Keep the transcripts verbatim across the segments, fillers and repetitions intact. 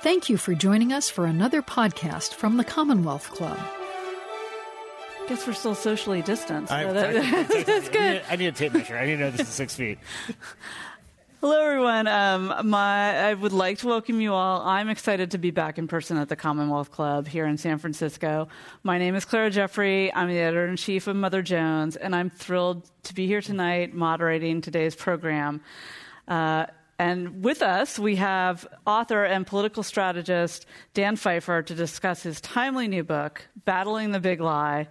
Thank you for joining us for another podcast from the Commonwealth Club. Guess we're still socially distanced. So that, exactly. That's good. I need a tape measure. I need to know this is six feet. Hello, everyone. Um, my, I would like to welcome you all. I'm excited to be back in person at the Commonwealth Club here in San Francisco. My name is Clara Jeffrey. I'm the editor-in-chief of Mother Jones, and I'm thrilled to be here tonight moderating today's program. Uh, and with us, we have author and political strategist Dan Pfeiffer to discuss his timely new book, Battling the Big Lie: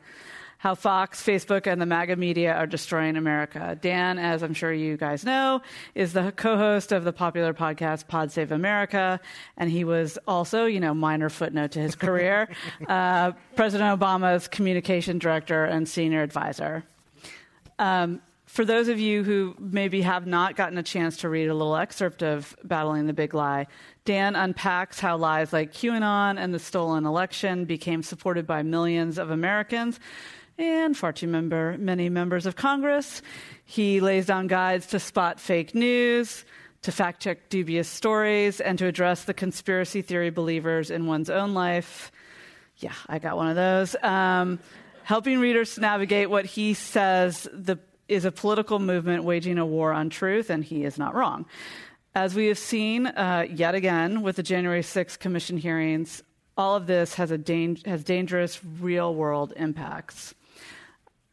How Fox, Facebook, and the MAGA media are destroying America. Dan, as I'm sure you guys know, is the co-host of the popular podcast Pod Save America, and he was also, you know, minor footnote to his career, uh, President Obama's communication director and senior advisor. Um, for those of you who maybe have not gotten a chance to read a little excerpt of Battling the Big Lie, Dan unpacks how lies like QAnon and the stolen election became supported by millions of Americans and far too member, many members of Congress. He lays down guides to spot fake news, to fact-check dubious stories, and to address the conspiracy theory believers in one's own life. Yeah, I got one of those. Um, helping readers navigate what he says the, is a political movement waging a war on truth, and he is not wrong. As we have seen uh, yet again with the January sixth Commission hearings, all of this has, a dang- has dangerous real-world impacts.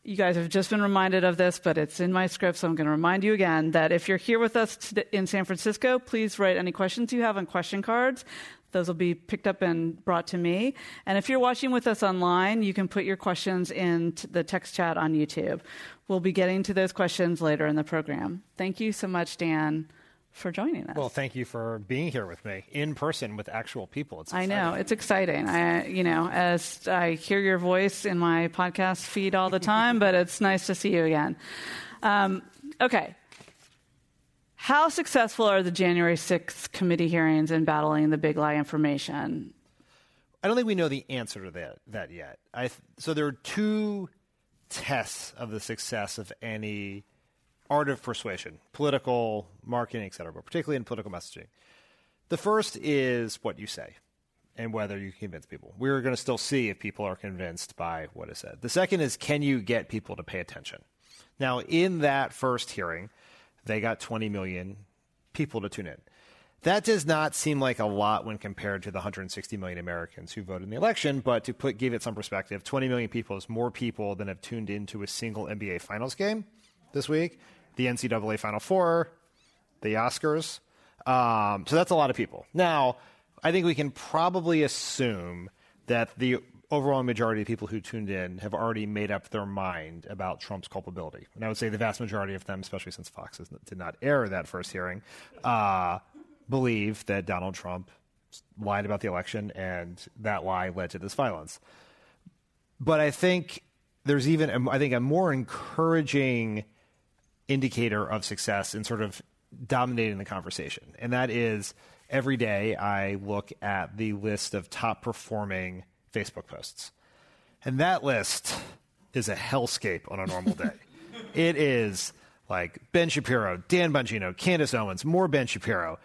You guys have just been reminded of this, but it's in my script, so I'm going to remind you again that if you're here with us t- in San Francisco, please write any questions you have on question cards. Those will be picked up and brought to me. And if you're watching with us online, you can put your questions in t- the text chat on YouTube. We'll be getting to those questions later in the program. Thank you so much, Dan, for joining us. Well, thank you for being here with me in person with actual people. It's exciting. I know. It's exciting. I, you know, as I hear your voice in my podcast feed all the time, but it's nice to see you again. Um, okay. How successful are the January sixth committee hearings in battling the big lie information? I don't think we know the answer to that, that yet. I th- so there are two tests of the success of any art of persuasion, political marketing, et cetera, but particularly in political messaging. The first is what you say and whether you convince people. We're going to still see if people are convinced by what is said. The second is, can you get people to pay attention? Now, in that first hearing, they got twenty million people to tune in. That does not seem like a lot when compared to the one hundred sixty million Americans who voted in the election, but to put give it some perspective, twenty million people is more people than have tuned into a single N B A Finals game this week, the N C double A Final Four, the Oscars. Um, so that's a lot of people. Now, I think we can probably assume that the overwhelming majority of people who tuned in have already made up their mind about Trump's culpability. And I would say the vast majority of them, especially since Fox did not air that first hearing, uh, believe that Donald Trump lied about the election and that lie led to this violence. But I think there's even, a, I think, a more encouraging indicator of success in sort of dominating the conversation. And that is, every day I look at the list of top performing Facebook posts. And that list is a hellscape on a normal day. It is like Ben Shapiro, Dan Bongino, Candace Owens, more Ben Shapiro.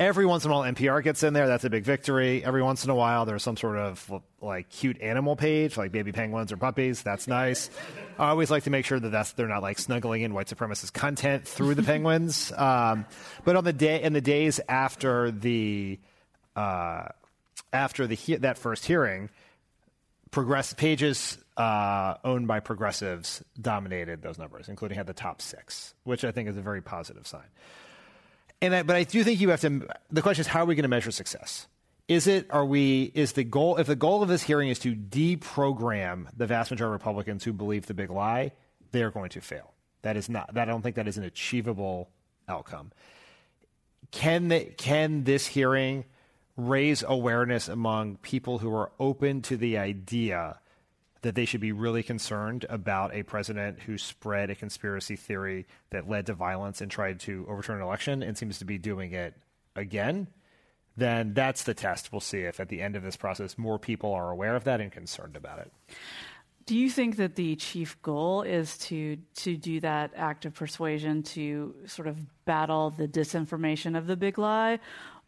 Every once in a while, N P R gets in there. That's a big victory. Every once in a while, there's some sort of like cute animal page, like baby penguins or puppies. That's nice. I always like to make sure that that's, they're not like snuggling in white supremacist content through the penguins. Um, but on the day, in the days after the uh, after the he- that first hearing, progress pages uh, owned by progressives dominated those numbers, including had the top six, which I think is a very positive sign. And I, but I do think you have to, the question is, how are we going to measure success? Is it, are we, is the goal, if the goal of this hearing is to deprogram the vast majority of Republicans who believe the big lie, they are going to fail. That is not, that I don't think that is an achievable outcome. Can the, can this hearing raise awareness among people who are open to the idea that they should be really concerned about a president who spread a conspiracy theory that led to violence and tried to overturn an election and seems to be doing it again? Then that's the test. We'll see if at the end of this process, more people are aware of that and concerned about it. Do you think that the chief goal is to to do that act of persuasion to sort of battle the disinformation of the big lie?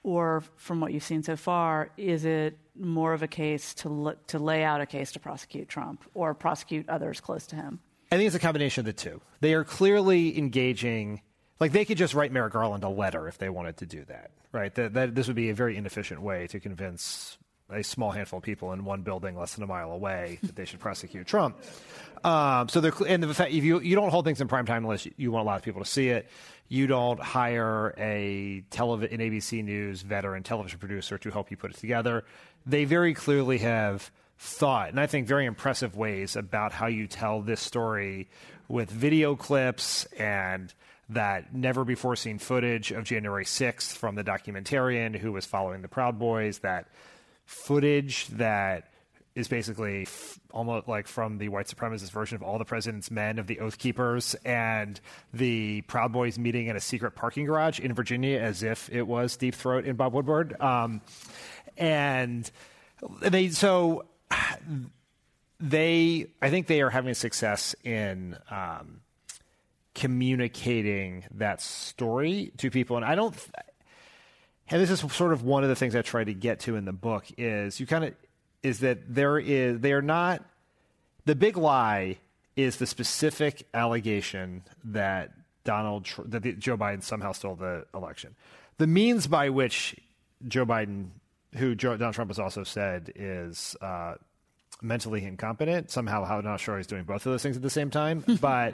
Or from what you've seen so far, is it more of a case to l- to lay out a case to prosecute Trump or prosecute others close to him? I think it's a combination of the two. They are clearly engaging. Like, they could just write Merrick Garland a letter if they wanted to do that, right? That, that this would be a very inefficient way to convince a small handful of people in one building less than a mile away that they should prosecute Trump. Um, so, and the fact if you you don't hold things in prime time unless you want a lot of people to see it. You don't hire a telev- an A B C News veteran television producer to help you put it together. They very clearly have thought, and I think very impressive ways about how you tell this story with video clips and that never-before-seen footage of January sixth from the documentarian who was following the Proud Boys, that footage that is basically f- almost like from the white supremacist version of All the President's Men of the Oath Keepers and the Proud Boys meeting in a secret parking garage in Virginia as if it was Deep Throat and Bob Woodward. Um, and they so they I think they are having success in um, communicating that story to people. And I don't and this is sort of one of the things I try to get to in the book is you kind of is that there is, they are not, the big lie is the specific allegation that Donald, that Joe Biden somehow stole the election. The means by which Joe Biden, who Joe, Donald Trump has also said is uh, mentally incompetent, somehow I'm not sure he's doing both of those things at the same time, but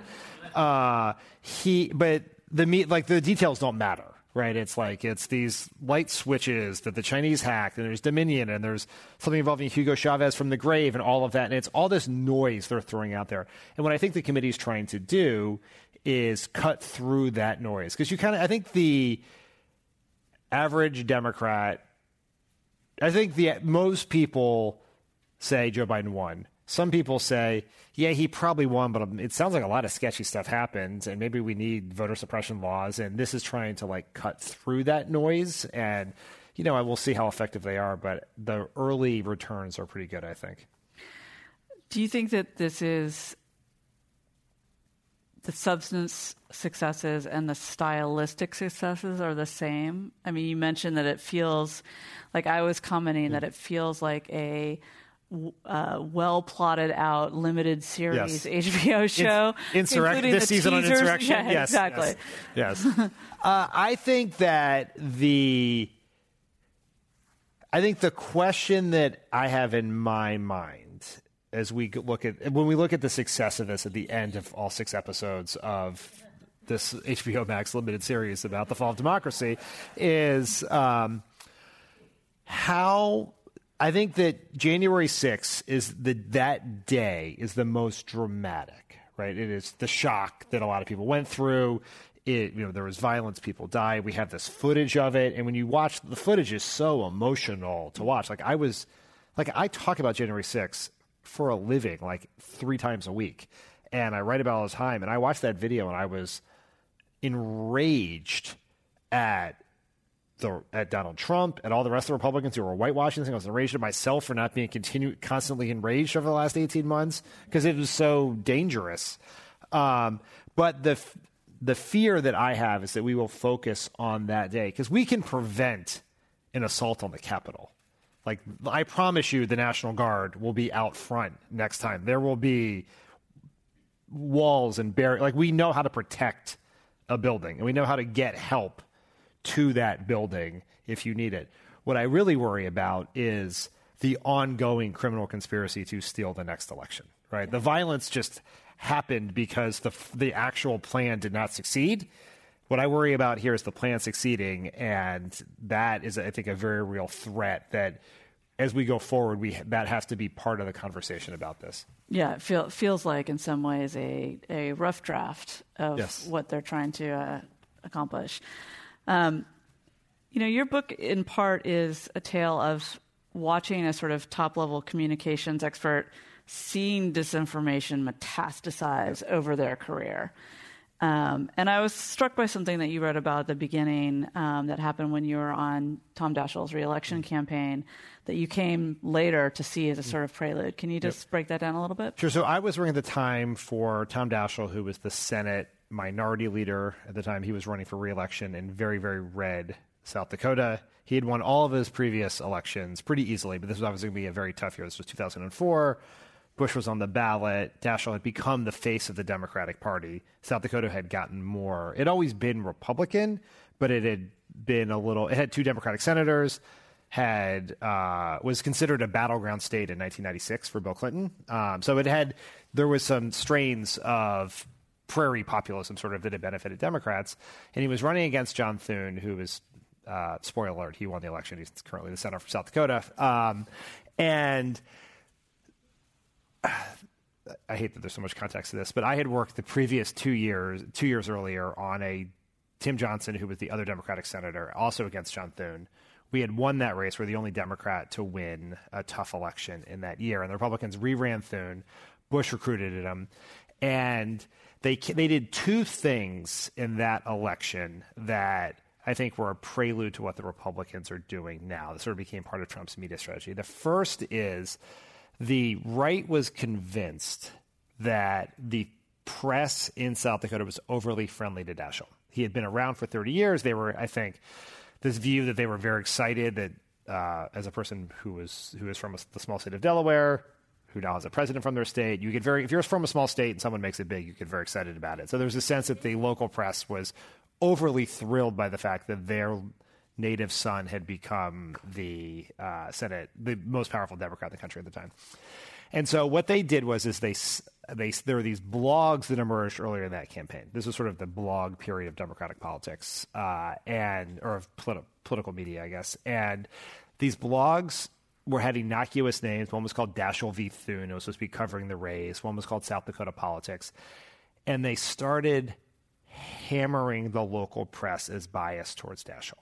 uh, he, but the meat, like the details don't matter. Right. It's like it's these light switches that the Chinese hacked, and there's Dominion, and there's something involving Hugo Chavez from the grave and all of that. And it's all this noise they're throwing out there. And what I think the committee's trying to do is cut through that noise, because you kind of I think the average Democrat, I think the most people say Joe Biden won. Some people say, yeah, he probably won, but it sounds like a lot of sketchy stuff happened, and maybe we need voter suppression laws, and this is trying to, like, cut through that noise, and, you know, I will see how effective they are, but the early returns are pretty good, I think. Do you think that this is the substance successes and the stylistic successes are the same? I mean, you mentioned that it feels, like I was commenting, mm-hmm. that it feels like a... Uh, well plotted out limited series yes. H B O show. In- Insurrect- this season teasers. On Insurrection. Yeah, yes, exactly. Yes. yes. uh, I think that the I think the question that I have in my mind as we look at when we look at the success of this at the end of all six episodes of this H B O Max limited series about the fall of democracy is um, how. I think that January sixth is the that day is the most dramatic, right? It is the shock that a lot of people went through. It, you know, there was violence, people died. We have this footage of it, and when you watch the footage, is so emotional to watch. Like I was, like I talk about January sixth for a living, like three times a week, and I write about it all the time. And I watched that video, and I was enraged at. The, at Donald Trump and all the rest of the Republicans who were whitewashing things. I was enraged at myself for not being continue, constantly enraged over the last eighteen months because it was so dangerous. Um, but the the fear that I have is that we will focus on that day because we can prevent an assault on the Capitol. Like, I promise you the National Guard will be out front next time. There will be walls and barriers. Like, we know how to protect a building and we know how to get help to that building if you need it. What I really worry about is the ongoing criminal conspiracy to steal the next election, right? The violence just happened because the the actual plan did not succeed. What I worry about here is the plan succeeding, and that is, I think, a very real threat that as we go forward, we that has to be part of the conversation about this. Yeah, it feel, feels like in some ways a, a rough draft of yes. what they're trying to uh, accomplish. Um, you know, your book in part is a tale of watching a sort of top-level communications expert seeing disinformation metastasize over their career. Um, and I was struck by something that you wrote about at the beginning um, that happened when you were on Tom Daschle's reelection campaign that you came later to see as a sort of prelude. Can you just yep. break that down a little bit? Sure. So I was running at the time for Tom Daschle, who was the Senate minority leader at the time. He was running for reelection in very, very red South Dakota. He had won all of his previous elections pretty easily, but this was obviously going to be a very tough year. This was two thousand four. Bush was on the ballot. Daschle had become the face of the Democratic Party. South Dakota had gotten more. It had always been Republican, but it had been a little. It had two Democratic senators. Had uh, was considered a battleground state in nineteen ninety-six for Bill Clinton. Um, so it had. There was some strains of prairie populism, sort of, that had benefited Democrats. And he was running against John Thune, who was. Uh, spoiler alert: he won the election. He's currently the senator from South Dakota, um, and. I hate that there's so much context to this, but I had worked the previous two years, two years earlier on a Tim Johnson, who was the other Democratic senator, also against John Thune. We had won that race. We're the only Democrat to win a tough election in that year. And the Republicans reran Thune. Bush recruited him. And they they did two things in that election that I think were a prelude to what the Republicans are doing now. That sort of became part of Trump's media strategy. The first is... the right was convinced that the press in South Dakota was overly friendly to Daschle. He had been around for thirty years. They were, I think, this view that they were very excited that uh, as a person who was who is from a, the small state of Delaware, who now has a president from their state, you get very if you're from a small state and someone makes it big, you get very excited about it. So there's a sense that the local press was overly thrilled by the fact that their native son had become the uh, Senate, the most powerful Democrat in the country at the time. And so what they did was is they, they there were these blogs that emerged earlier in that campaign. This was sort of the blog period of Democratic politics uh, and or of politi- political media, I guess. And these blogs were had innocuous names. One was called Daschle v. Thune. It was supposed to be covering the race. One was called South Dakota Politics. And they started hammering the local press as biased towards Daschle.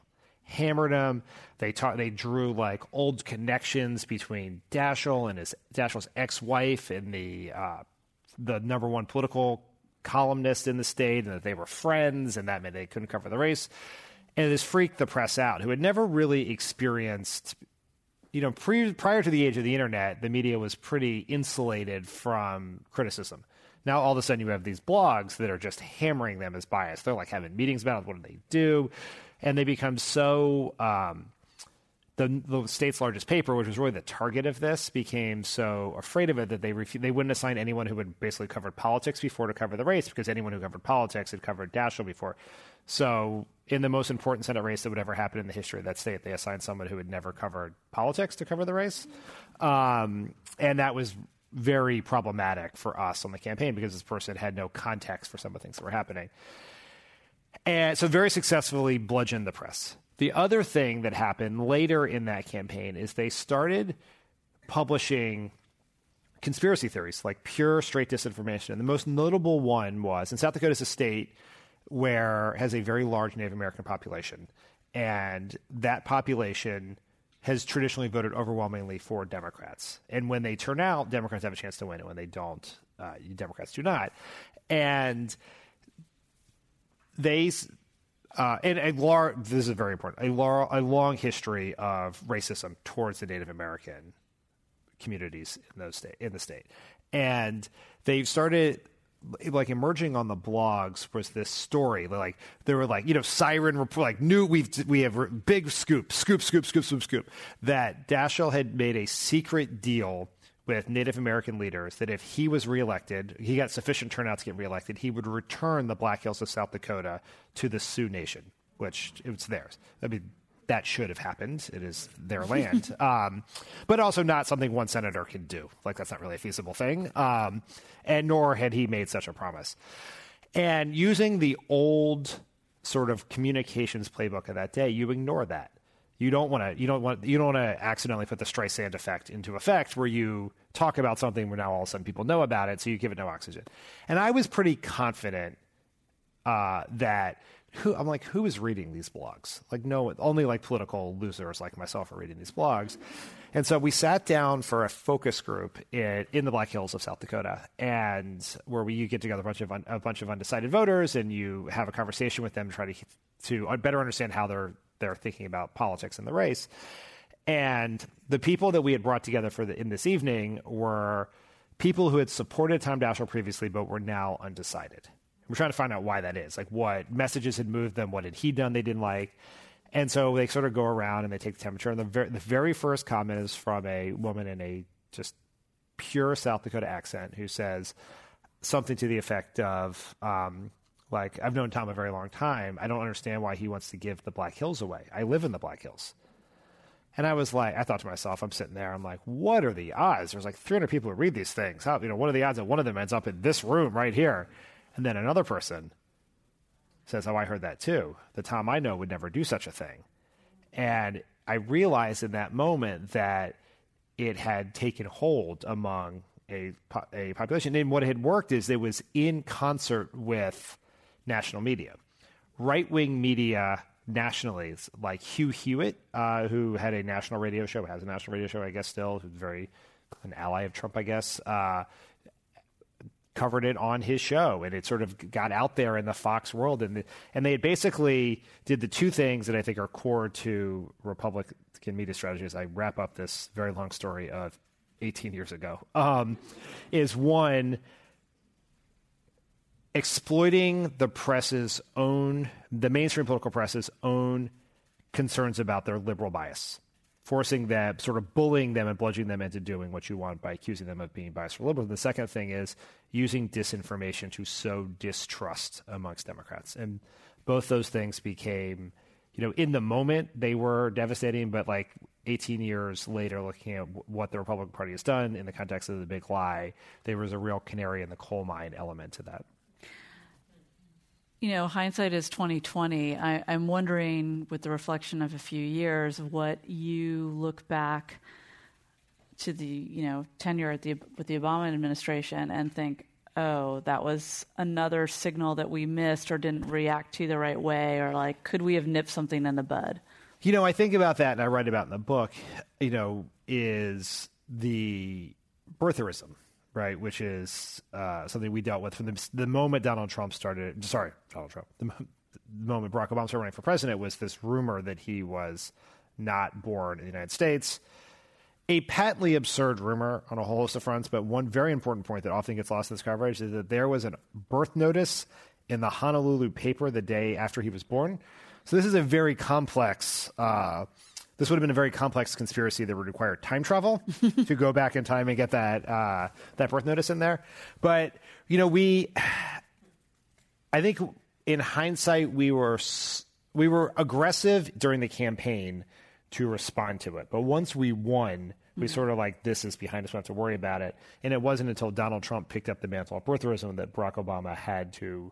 Hammered him. They taught. They drew like old connections between Daschle and his Daschle's ex-wife and the uh, the number one political columnist in the state, and that they were friends, and that meant they couldn't cover the race. And this freaked the press out, who had never really experienced, you know, pre- prior to the age of the internet, the media was pretty insulated from criticism. Now, all of a sudden, you have these blogs that are just hammering them as biased. They're like having meetings about it. What do they do? And they become so um, the, the state's largest paper, which was really the target of this, became so afraid of it that they refu- they wouldn't assign anyone who had basically covered politics before to cover the race, because anyone who covered politics had covered Daschle before. So in the most important Senate race that would ever happen in the history of that state, they assigned someone who had never covered politics to cover the race. Um, and that was very problematic for us on the campaign, because this person had no context for some of the things that were happening. And so very successfully bludgeoned the press. The other thing that happened later in that campaign is they started publishing conspiracy theories, like pure, straight disinformation. And the most notable one was, and South Dakota is a state where has a very large Native American population. And that population has traditionally voted overwhelmingly for Democrats. And when they turn out, Democrats have a chance to win. And when they don't, uh, Democrats do not. And... They, uh, and a lar- this is very important, a, lar- a long history of racism towards the Native American communities in those state in the state, and they've started like emerging on the blogs was this story like there were like you know siren report like new we've we have re- big scoop scoop scoop scoop scoop scoop that Daschle had made a secret deal with Native American leaders that if he was reelected, he got sufficient turnout to get reelected, he would return the Black Hills of South Dakota to the Sioux Nation, which it's theirs. I mean, that should have happened. It is their land. Um, but also not something one senator can do. Like, that's not really a feasible thing. Um, and nor had he made such a promise. And using the old sort of communications playbook of that day, you ignore that. You don't want to. You don't want. You don't want to accidentally put the Streisand effect into effect, where you talk about something where now all of a sudden people know about it, so you give it no oxygen. And I was pretty confident uh, that who I'm like, who is reading these blogs? Like, no, only like political losers like myself are reading these blogs. And so we sat down for a focus group in, in the Black Hills of South Dakota, and where we, you get together a bunch of un, a bunch of undecided voters, and you have a conversation with them to try to to better understand how they're they're thinking about politics in the race. And the people that we had brought together for the, in this evening were people who had supported Tom Daschle previously, but were now undecided. We're trying to find out why that is, like what messages had moved them, what had he done they didn't like. And so they sort of go around and they take the temperature. And the very, the very first comment is from a woman in a just pure South Dakota accent who says something to the effect of, um, like, I've known Tom a very long time. I don't understand why he wants to give the Black Hills away. I live in the Black Hills. And I was like, I thought to myself, I'm sitting there, I'm like, what are the odds? There's like three hundred people who read these things. How, you know, what are the odds that one of them ends up in this room right here? And then another person says, oh, I heard that too. The Tom I know would never do such a thing. And I realized in that moment that it had taken hold among a, a population. And what had worked is it was in concert with national media. Right-wing media nationally, like Hugh Hewitt, uh, who had a national radio show, has a national radio show, I guess, still, who's very an ally of Trump, I guess, uh, covered it on his show, and it sort of got out there in the Fox world. And the, and they had basically did the two things that I think are core to Republican media strategies. I wrap up this very long story of eighteen years ago, um, is one, exploiting the press's own, the mainstream political press's own concerns about their liberal bias, forcing them, sort of bullying them and bludgeoning them into doing what you want by accusing them of being biased or liberal. The second thing is using disinformation to sow distrust amongst Democrats. And both those things became, you know, in the moment they were devastating, but like eighteen years later, looking at w- what the Republican Party has done in the context of the big lie, there was a real canary in the coal mine element to that. You know, hindsight is twenty twenty. I, I'm wondering, with the reflection of a few years, what you look back to the, you know, tenure at the, with the Obama administration and think, oh, that was another signal that we missed or didn't react to the right way, or like, could we have nipped something in the bud? You know, I think about that, and I write about in the book, you know, is the birtherism. Right, which is uh, something we dealt with from the, the moment Donald Trump started. Sorry, Donald Trump. The, the moment Barack Obama started running for president was this rumor that he was not born in the United States. A patently absurd rumor on a whole host of fronts, but one very important point that often gets lost in this coverage is that there was a birth notice in the Honolulu paper the day after he was born. So this is a very complex. Uh, This would have been a very complex conspiracy that would require time travel to go back in time and get that uh, that birth notice in there. But, you know, we I think in hindsight, we were we were aggressive during the campaign to respond to it. But once we won, we mm-hmm. sort of like, this is behind us. We don't have to worry about it. And it wasn't until Donald Trump picked up the mantle of birtherism that Barack Obama had to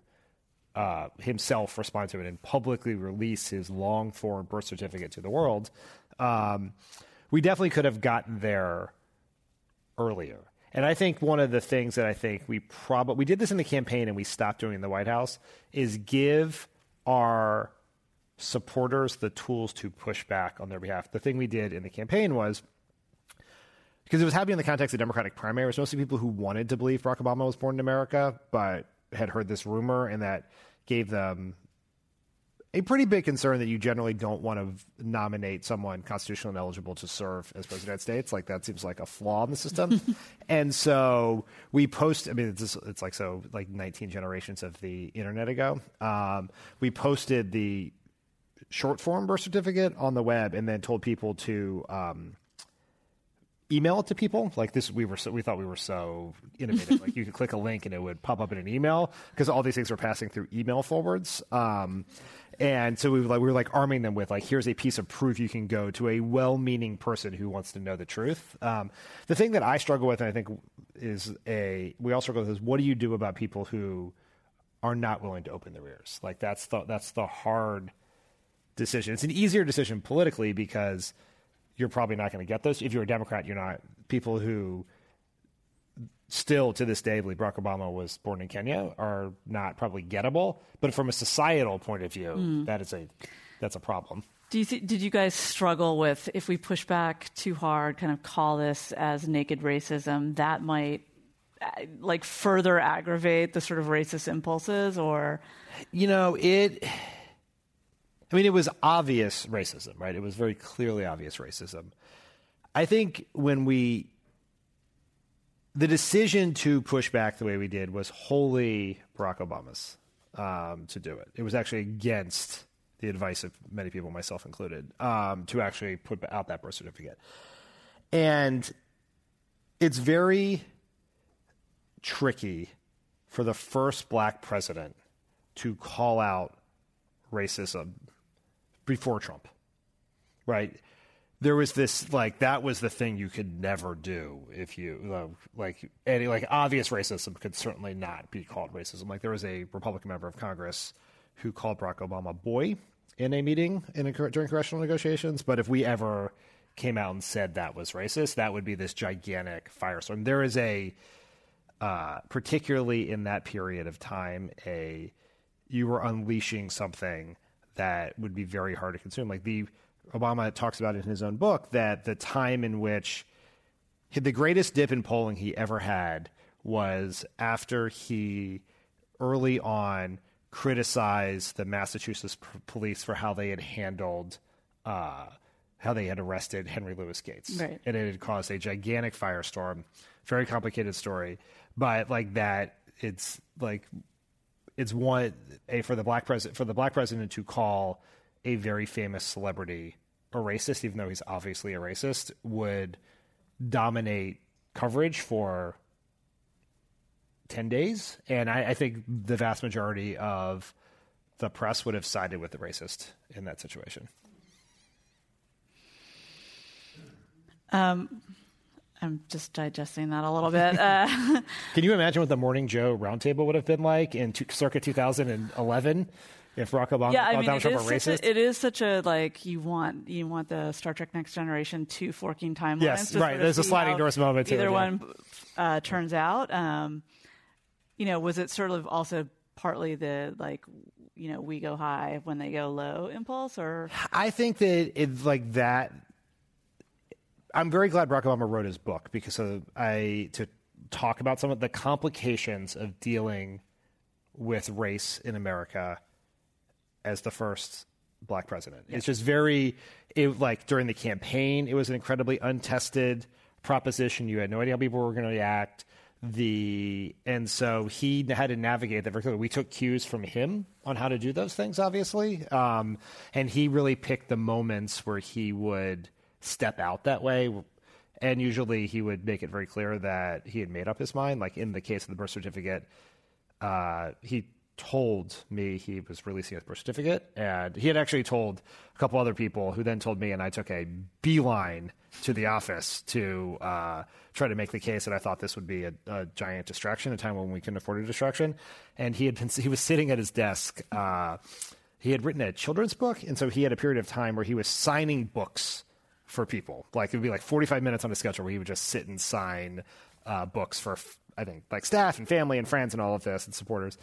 Uh, himself respond to it and publicly release his long form birth certificate to the world. Um, we definitely could have gotten there earlier. And I think one of the things that I think we probably, we did this in the campaign and we stopped doing in the White House, is give our supporters the tools to push back on their behalf. The thing we did in the campaign was, because it was happening in the context of Democratic primary, it was mostly people who wanted to believe Barack Obama was born in America, but had heard this rumor, and that gave them a pretty big concern that you generally don't want to v- nominate someone constitutionally ineligible to serve as president of the United States. Like, that seems like a flaw in the system. And so we post, I mean, it's, just, it's like, so like nineteen generations of the internet ago. Um, we posted the short form birth certificate on the web and then told people to, um, email it to people. Like, this, we were so, we thought we were so innovative. Like, you could click a link and it would pop up in an email, because all these things were passing through email forwards. Um, and so we were like, we were like arming them with like, here's a piece of proof you can go to a well-meaning person who wants to know the truth. Um, the thing that I struggle with, and I think is a, we all struggle with, is what do you do about people who are not willing to open their ears? Like, that's the, that's the hard decision. It's an easier decision politically because you're probably not going to get those. If you're a Democrat, you're not. People who still to this day, I believe Barack Obama was born in Kenya, are not probably gettable. But from a societal point of view, mm. that is a that's a problem. Do you th- did you guys struggle with, if we push back too hard, kind of call this as naked racism, that might like further aggravate the sort of racist impulses? Or, you know, it I mean, it was obvious racism, right? It was very clearly obvious racism. I think when we the decision to push back the way we did was wholly Barack Obama's um, to do it. It was actually against the advice of many people, myself included, um, to actually put out that birth certificate. And it's very tricky for the first black president to call out racism before Trump, right? There was this, like, that was the thing you could never do if you, like, any, like, obvious racism could certainly not be called racism. Like, there was a Republican member of Congress who called Barack Obama boy in a meeting in a, during congressional negotiations. But if we ever came out and said that was racist, that would be this gigantic firestorm. There is a, uh, particularly in that period of time, a, you were unleashing something that would be very hard to consume. Like, the Obama talks about in his own book that the time in which the greatest dip in polling he ever had was after he early on criticized the Massachusetts police for how they had handled, uh, how they had arrested Henry Louis Gates. Right. And it had caused a gigantic firestorm, very complicated story, but like that it's like, it's one a, for the black president, for the black president to call a very famous celebrity a racist, even though he's obviously a racist, would dominate coverage for ten days. And I, I think the vast majority of the press would have sided with the racist in that situation. Um, I'm just digesting that a little bit. Uh, Can you imagine what the Morning Joe roundtable would have been like in t- circa two thousand eleven? If Barack Obama, yeah, I mean, Donald Trump are racist, a, it is such a like you want you want the Star Trek Next Generation two forking timelines. Yes, right. Sort of there's a sliding doors moment. Either too, one yeah. uh, turns out, um, you know, was it sort of also partly the like you know we go high when they go low impulse, or I think that it's like that. I'm very glad Barack Obama wrote his book because of, I to talk about some of the complications of dealing with race in America as the first black president. Yeah. It's just very, it, like during the campaign, it was an incredibly untested proposition. You had no idea how people were going to react. The, and so he had to navigate that very clearly. We took cues from him on how to do those things, obviously. Um, and he really picked the moments where he would step out that way. And usually he would make it very clear that he had made up his mind. Like in the case of the birth certificate, uh, he, told me he was releasing his birth certificate, and he had actually told a couple other people who then told me, and I took a beeline to the office to uh, try to make the case that I thought this would be a, a giant distraction, a time when we couldn't afford a distraction. And he had been, he was sitting at his desk. Uh, he had written a children's book, and so he had a period of time where he was signing books for people. Like it would be like forty-five minutes on a schedule where he would just sit and sign uh, books for, I think, like staff and family and friends and all of this and supporters.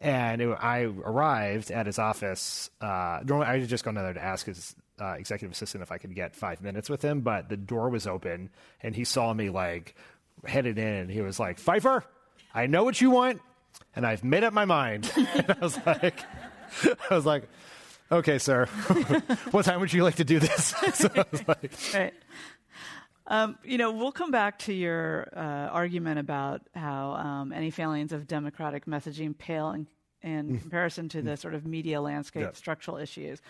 And it, I arrived at his office. Uh, normally I had just gone down there to ask his uh, executive assistant if I could get five minutes with him, but the door was open and he saw me like headed in. And he was like, "Pfeiffer, I know what you want, and I've made up my mind." And I was like, I was like, "Okay, sir, what time would you like to do this?" So I was like, right. Um, you know, we'll come back to your uh, argument about how um, any failings of democratic messaging pale in, in comparison to the sort of media landscape yeah. structural issues.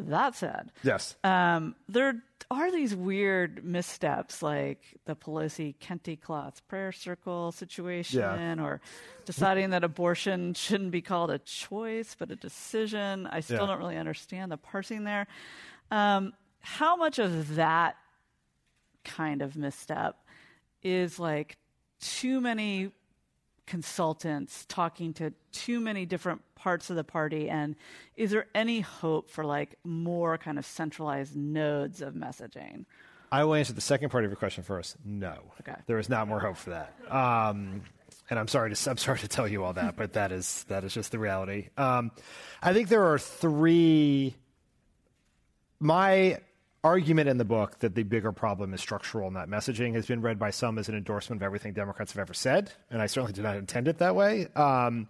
That said, yes, um, there are these weird missteps like the Pelosi-Kenty Klotz prayer circle situation yeah. or deciding that abortion shouldn't be called a choice but a decision. I still yeah. don't really understand the parsing there. Um, how much of that kind of misstep is like too many consultants talking to too many different parts of the party, and is there any hope for like more kind of centralized nodes of messaging? I will answer the second part of your question first. No, okay. There is not more hope for that. Um, and I'm sorry to I'm sorry to tell you all that, but that is that is just the reality. Um, I think there are three. My argument in the book that the bigger problem is structural, not messaging, has been read by some as an endorsement of everything Democrats have ever said, and I certainly did not intend it that way. Um,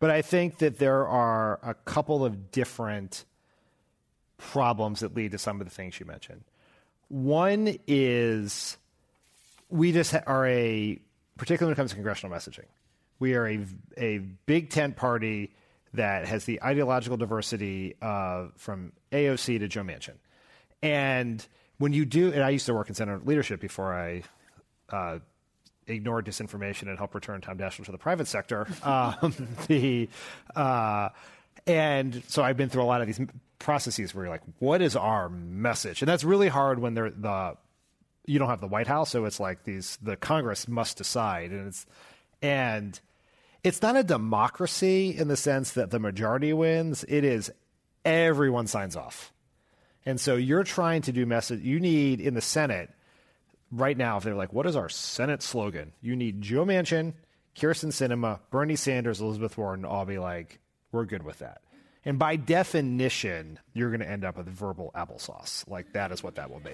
but I think that there are a couple of different problems that lead to some of the things you mentioned. One is we just ha- are a, particularly when it comes to congressional messaging, we are a, a big tent party that has the ideological diversity uh, from A O C to Joe Manchin. And when you do, and I used to work in Senate leadership before I uh, ignored disinformation and helped return Tom Daschle to the private sector. Um, the uh, and so I've been through a lot of these processes where you're like, what is our message? And that's really hard when they're the you don't have the White House, so it's like these the Congress must decide, and it's and it's not a democracy in the sense that the majority wins. It is everyone signs off. And so you're trying to do message. You need in the Senate right now, if they're like, what is our Senate slogan? You need Joe Manchin, Kirsten Sinema, Bernie Sanders, Elizabeth Warren to all be like, we're good with that. And by definition, you're going to end up with verbal applesauce. Like that is what that will be.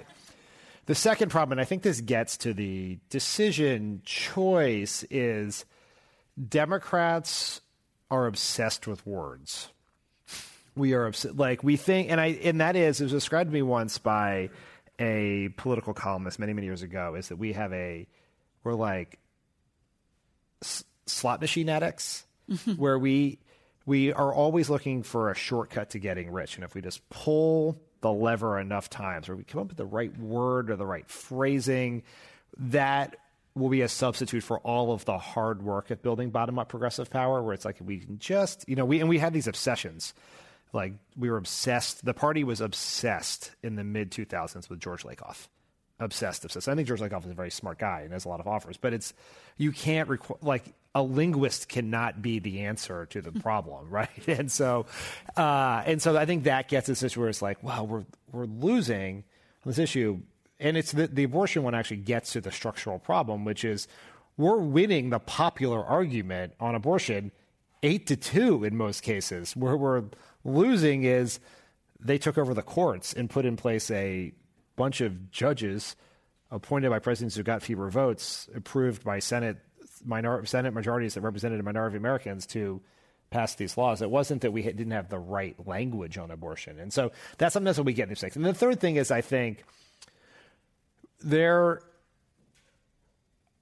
The second problem, and I think this gets to the decision choice, is Democrats are obsessed with words. We are obs- like we think, and I, and that is, it was described to me once by a political columnist many, many years ago, is that we have a, we're like s- slot machine addicts, mm-hmm. where we, we are always looking for a shortcut to getting rich. And if we just pull the lever enough times, or we come up with the right word or the right phrasing, that will be a substitute for all of the hard work of building bottom-up progressive power, where it's like, we can just, you know, we, and we have these obsessions. Like, we were obsessed. The party was obsessed in the mid two thousands with George Lakoff. Obsessed, obsessed. I think George Lakoff is a very smart guy and has a lot of offers. But it's, you can't, requ- like, a linguist cannot be the answer to the problem, right? And so, uh, and so I think that gets us to where it's like, wow, we're, we're losing this issue. And it's the, the abortion one actually gets to the structural problem, which is we're winning the popular argument on abortion eight to two in most cases. Where we're losing is they took over the courts and put in place a bunch of judges appointed by presidents who got fewer votes, approved by Senate minor, Senate majorities that represented a minority of Americans to pass these laws. It wasn't that we didn't have the right language on abortion. And so that's sometimes what we get in these things. And the third thing is, I think there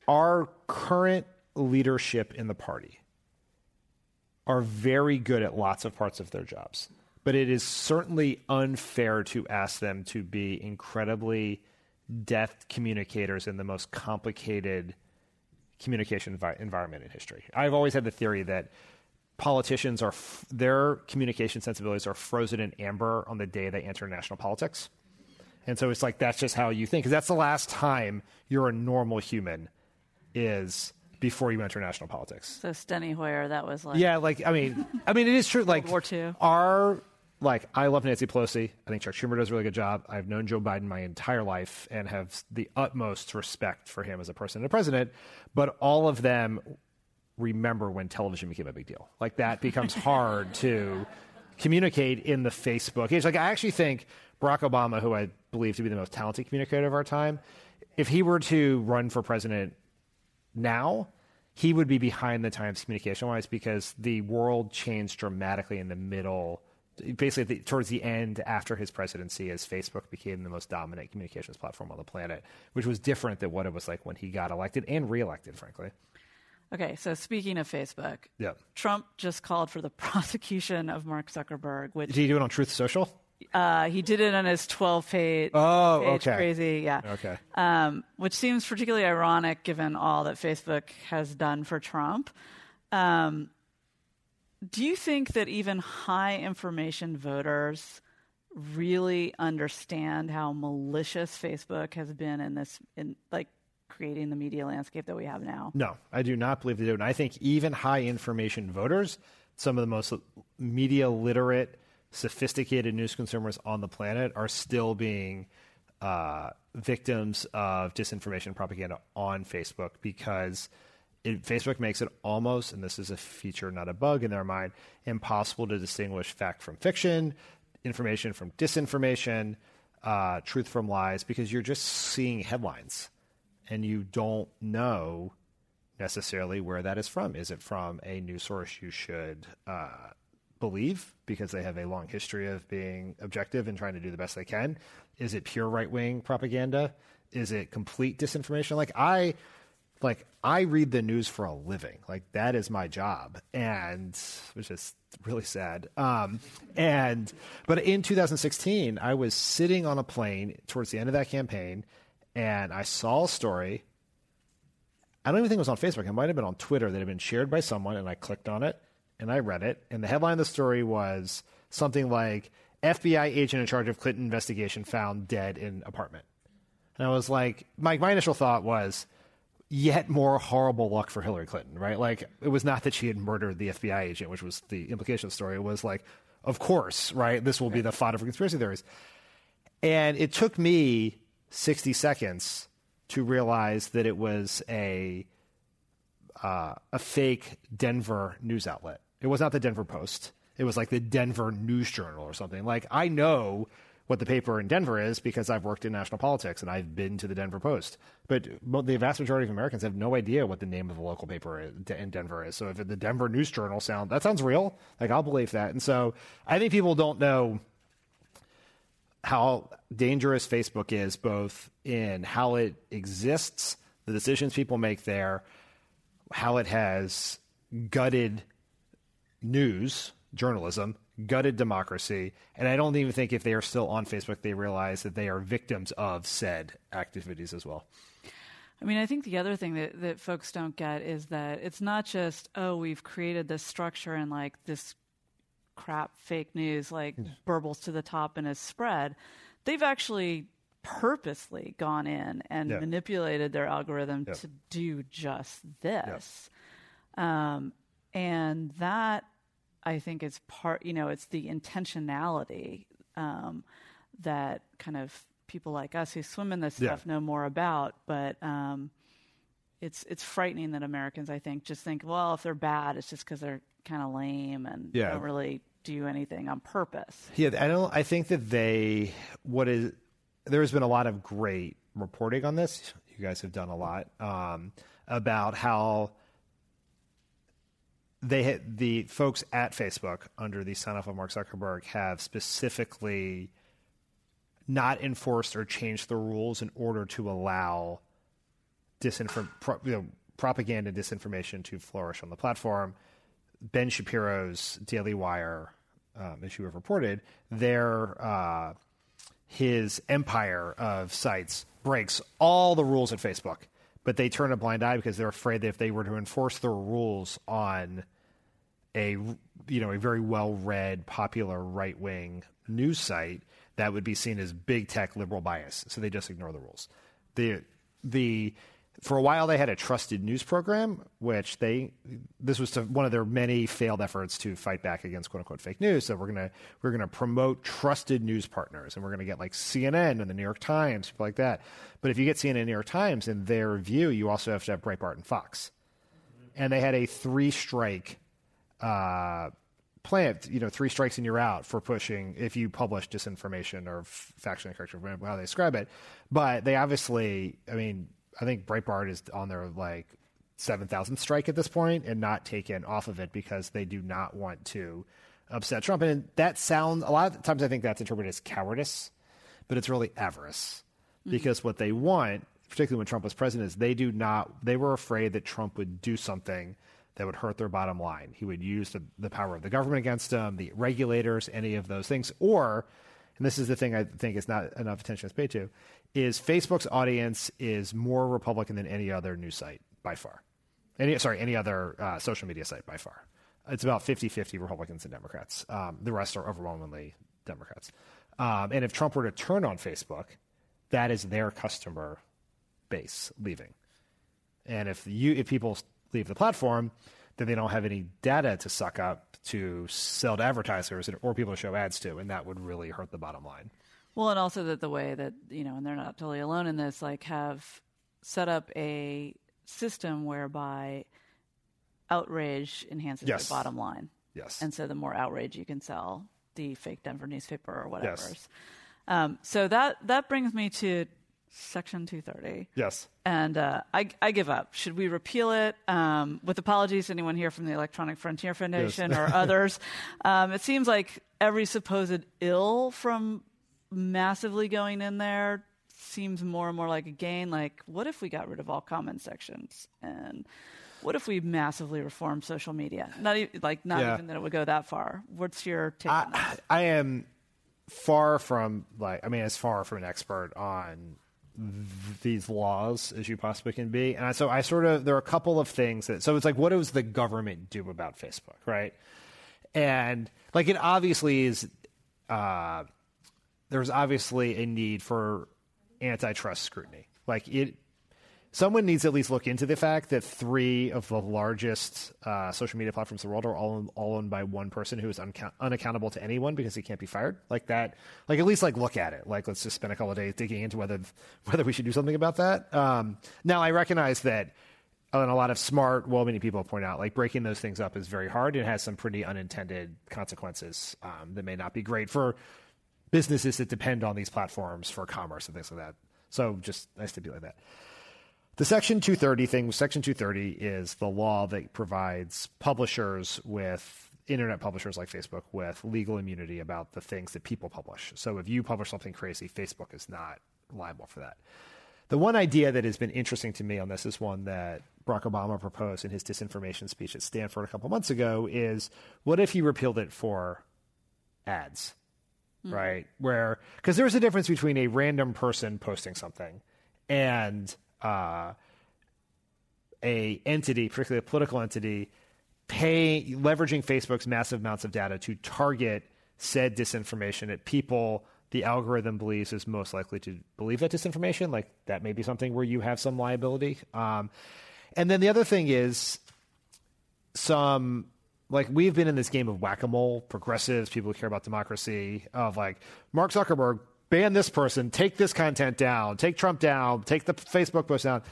our current leadership in the party are very good at lots of parts of their jobs, but it is certainly unfair to ask them to be incredibly deft communicators in the most complicated communication envi- environment in history. I've always had the theory that politicians are f- their communication sensibilities are frozen in amber on the day they enter national politics. And so it's like, that's just how you think. Because that's the last time you're a normal human is before you enter national politics. So Steny Hoyer, that was like... Yeah, like, I mean, I mean, it is true. Like, World War Two. Our, like, I love Nancy Pelosi. I think Chuck Schumer does a really good job. I've known Joe Biden my entire life and have the utmost respect for him as a person and a president. But all of them remember when television became a big deal. Like, that becomes hard to communicate in the Facebook age. Like, I actually think Barack Obama, who I believe to be the most talented communicator of our time, if he were to run for president now, he would be behind the times communication-wise, because the world changed dramatically in the middle, basically the, towards the end after his presidency, as Facebook became the most dominant communications platform on the planet, which was different than what it was like when he got elected and reelected, frankly. Okay, so speaking of Facebook, yep. Trump just called for the prosecution of Mark Zuckerberg. Which, did he do it on Truth Social? Uh, he did it on his twelve-page oh, okay. crazy, yeah. Okay. Um, which seems particularly ironic given all that Facebook has done for Trump. Um, do you think that even high information voters really understand how malicious Facebook has been in this, in like creating the media landscape that we have now? No, I do not believe they do. And I think even high information voters, some of the most media literate, sophisticated news consumers on the planet, are still being uh, victims of disinformation and propaganda on Facebook, because it, Facebook makes it almost, and this is a feature, not a bug in their mind, impossible to distinguish fact from fiction, information from disinformation, uh, truth from lies, because you're just seeing headlines and you don't know necessarily where that is from. Is it from a news source you should uh, believe because they have a long history of being objective and trying to do the best they can? Is it pure right-wing propaganda? Is it complete disinformation? Like I, like I read the news for a living. Like that is my job, and which is really sad. Um, and but in two thousand sixteen, I was sitting on a plane towards the end of that campaign, and I saw a story. I don't even think it was on Facebook. It might have been on Twitter, that had been shared by someone, and I clicked on it and I read it. And the headline of the story was something like F B I agent in charge of Clinton investigation found dead in apartment. And I was like, my, my initial thought was yet more horrible luck for Hillary Clinton, right? Like it was not that she had murdered the F B I agent, which was the implication of the story. It was like, of course, right? This will be the fodder for conspiracy theories. And it took me sixty seconds to realize that it was a uh, a fake Denver news outlet. It was not the Denver Post. It was like the Denver News Journal or something. Like I know what the paper in Denver is because I've worked in national politics and I've been to the Denver Post. But the vast majority of Americans have no idea what the name of the local paper in Denver is. So if the Denver News Journal sound, that sounds real, like I'll believe that. And so I think people don't know how dangerous Facebook is, both in how it exists, the decisions people make there, how it has gutted news, journalism, gutted democracy. And I don't even think if they are still on Facebook, they realize that they are victims of said activities as well. I mean, I think the other thing that, that folks don't get is that it's not just, oh, we've created this structure and like this crap fake news like burbles to the top and is spread. They've actually purposely gone in and yeah. manipulated their algorithm yeah. to do just this. Yeah. Um, and that, I think, is part, you know, it's the intentionality um, that kind of people like us who swim in this yeah. stuff know more about. But um, it's it's frightening that Americans, I think, just think, well, if they're bad, it's just because they're kind of lame and yeah. don't really do anything on purpose. Yeah, I don't. I think that they. What is there has been a lot of great reporting on this. You guys have done a lot um, about how they the folks at Facebook under the sign off of Mark Zuckerberg have specifically not enforced or changed the rules in order to allow disinform pro, you know, propaganda, and disinformation to flourish on the platform. Ben Shapiro's Daily Wire um, issue of Reported, their uh, his empire of sites breaks all the rules at Facebook, but they turn a blind eye because they're afraid that if they were to enforce their rules on a you know a very well-read, popular right-wing news site, that would be seen as big tech liberal bias. So they just ignore the rules. The the For a while, they had a trusted news program, which they this was to, one of their many failed efforts to fight back against "quote unquote" fake news. So we're gonna we're gonna promote trusted news partners, and we're gonna get like C N N and the New York Times, people like that. But if you get C N N and New York Times in their view, you also have to have Breitbart and Fox. And they had a three-strike uh, plan, you know, three strikes and you're out for pushing if you publish disinformation or f- factually incorrect, how they describe it. But they obviously, I mean. I think Breitbart is on their like seven thousandth strike at this point and not taken off of it because they do not want to upset Trump. And that sounds, a lot of times I think that's interpreted as cowardice, but it's really avarice mm-hmm. because what they want, particularly when Trump was president, is they do not, they were afraid that Trump would do something that would hurt their bottom line. He would use the, the power of the government against them, the regulators, any of those things, or and this is the thing I think is not enough attention is paid to, is Facebook's audience is more Republican than any other news site by far. Any, sorry, any other uh, social media site by far. It's about fifty-fifty Republicans and Democrats. Um, the rest are overwhelmingly Democrats. Um, and if Trump were to turn on Facebook, that is their customer base leaving. And if you if people leave the platform, then they don't have any data to suck up to sell to advertisers or people to show ads to, and that would really hurt the bottom line. Well, and also that the way that, you know, and they're not totally alone in this, like, have set up a system whereby outrage enhances yes. the bottom line. Yes. And so the more outrage you can sell, the fake Denver newspaper or whatever. Yes. Um, so that, that brings me to Section two thirty. Yes. And uh, I, I give up. Should we repeal it? Um, with apologies to anyone here from the Electronic Frontier Foundation yes. or others. Um, it seems like every supposed ill from massively going in there seems more and more like a gain. Like, what if we got rid of all comment sections? And what if we massively reformed social media? Not even, like, not yeah. even that it would go that far. What's your take I, on that? I am far from, like, I mean, as far from an expert on these laws as you possibly can be. And so I sort of, there are a couple of things that, so it's like, what does the government do about Facebook? Right. And like, it obviously is, uh, there's obviously a need for antitrust scrutiny. Like it, someone needs to at least look into the fact that three of the largest uh, social media platforms in the world are all, all owned by one person who is uncount- unaccountable to anyone because he can't be fired. Like that, like at least like look at it. Like let's just spend a couple of days digging into whether whether we should do something about that. Um, now I recognize that, and a lot of smart, well-meaning people point out, like breaking those things up is very hard and has some pretty unintended consequences um, that may not be great for businesses that depend on these platforms for commerce and things like that. So just I stipulate that. The Section two thirty thing, Section two thirty is the law that provides publishers with, internet publishers like Facebook, with legal immunity about the things that people publish. So if you publish something crazy, Facebook is not liable for that. The one idea that has been interesting to me on this is one that Barack Obama proposed in his disinformation speech at Stanford a couple months ago is, what if he repealed it for ads, mm-hmm. right? Where, because there's a difference between a random person posting something and Uh, a entity, particularly a political entity, pay, leveraging Facebook's massive amounts of data to target said disinformation at people the algorithm believes is most likely to believe that disinformation. Like that may be something where you have some liability. Um, and then the other thing is some, like we've been in this game of whack-a-mole, progressives, people who care about democracy, of like Mark Zuckerberg, ban this person, take this content down, take Trump down, take the Facebook post down.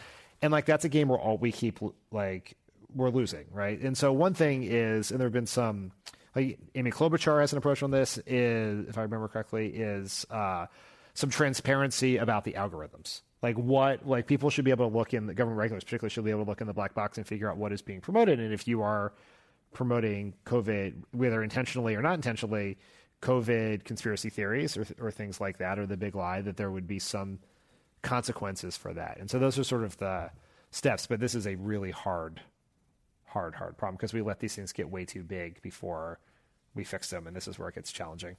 And like, that's a game where all we keep like we're losing. Right. And so one thing is, and there've been some, like Amy Klobuchar has an approach on this is, if I remember correctly, is uh, some transparency about the algorithms. Like what, like people should be able to look in the government regulators, particularly should be able to look in the black box and figure out what is being promoted. And if you are promoting COVID, whether intentionally or not intentionally, COVID conspiracy theories or, or things like that, or the big lie, that there would be some consequences for that. And so those are sort of the steps, but this is a really hard, hard, hard problem because we let these things get way too big before we fix them. And this is where it gets challenging.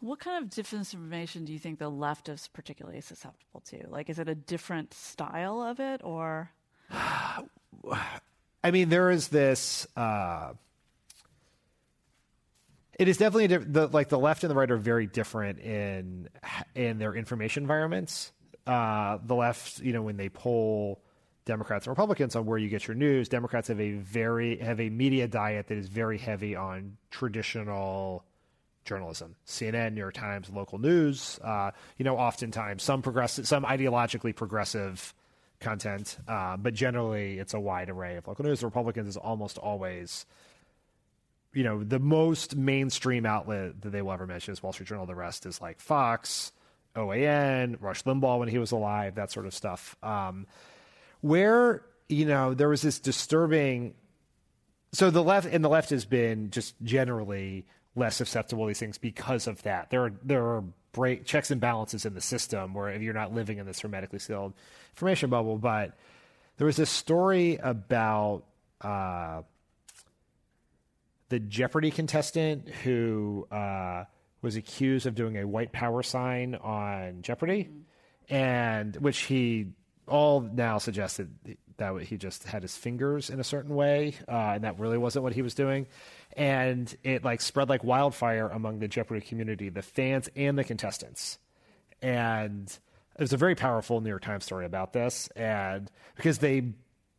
What kind of disinformation do you think the left is particularly susceptible to? Like, is it a different style of it or? I mean, there is this, uh, It is definitely the, like the left and the right are very different in in their information environments. Uh, the left, you know, when they poll Democrats and Republicans on where you get your news, Democrats have a very have a media diet that is very heavy on traditional journalism, C N N, New York Times, local news. Uh, you know, oftentimes some progressive, some ideologically progressive content, uh, but generally it's a wide array of local news. The Republicans is almost always, you know, the most mainstream outlet that they will ever mention is Wall Street Journal. The rest is like Fox, O A N, Rush Limbaugh when he was alive, that sort of stuff. Um, where, you know, there was this disturbing. So the left and the left has been just generally less susceptible to these things because of that. There are, there are break checks and balances in the system where if you're not living in this hermetically sealed information bubble, but there was this story about, uh, the Jeopardy contestant who uh, was accused of doing a white power sign on Jeopardy, mm-hmm. and which he all now suggested that he just had his fingers in a certain way, uh, and that really wasn't what he was doing. And it like spread like wildfire among the Jeopardy community, the fans and the contestants. And it was a very powerful New York Times story about this, and because they,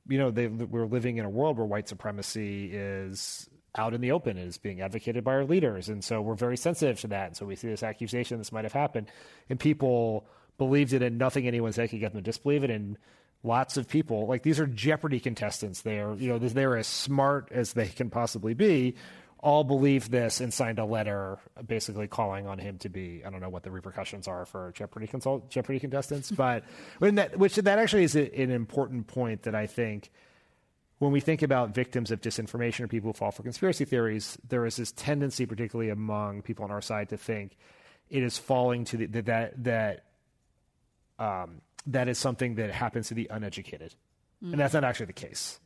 you know, they we're living in a world where white supremacy is out in the open. It is being advocated by our leaders. And so we're very sensitive to that. And so we see this accusation, this might have happened, and people believed it, and nothing anyone said could get them to disbelieve it. And lots of people, like, these are Jeopardy contestants. They are, you know, they're as smart as they can possibly be, all believed this and signed a letter basically calling on him to be, I don't know what the repercussions are for Jeopardy consult Jeopardy contestants, but when that, which that actually is a, an important point that I think when we think about victims of disinformation or people who fall for conspiracy theories, there is this tendency, particularly among people on our side, to think it is falling to the, that, that, that, um, that is something that happens to the uneducated. Mm. And that's not actually the case.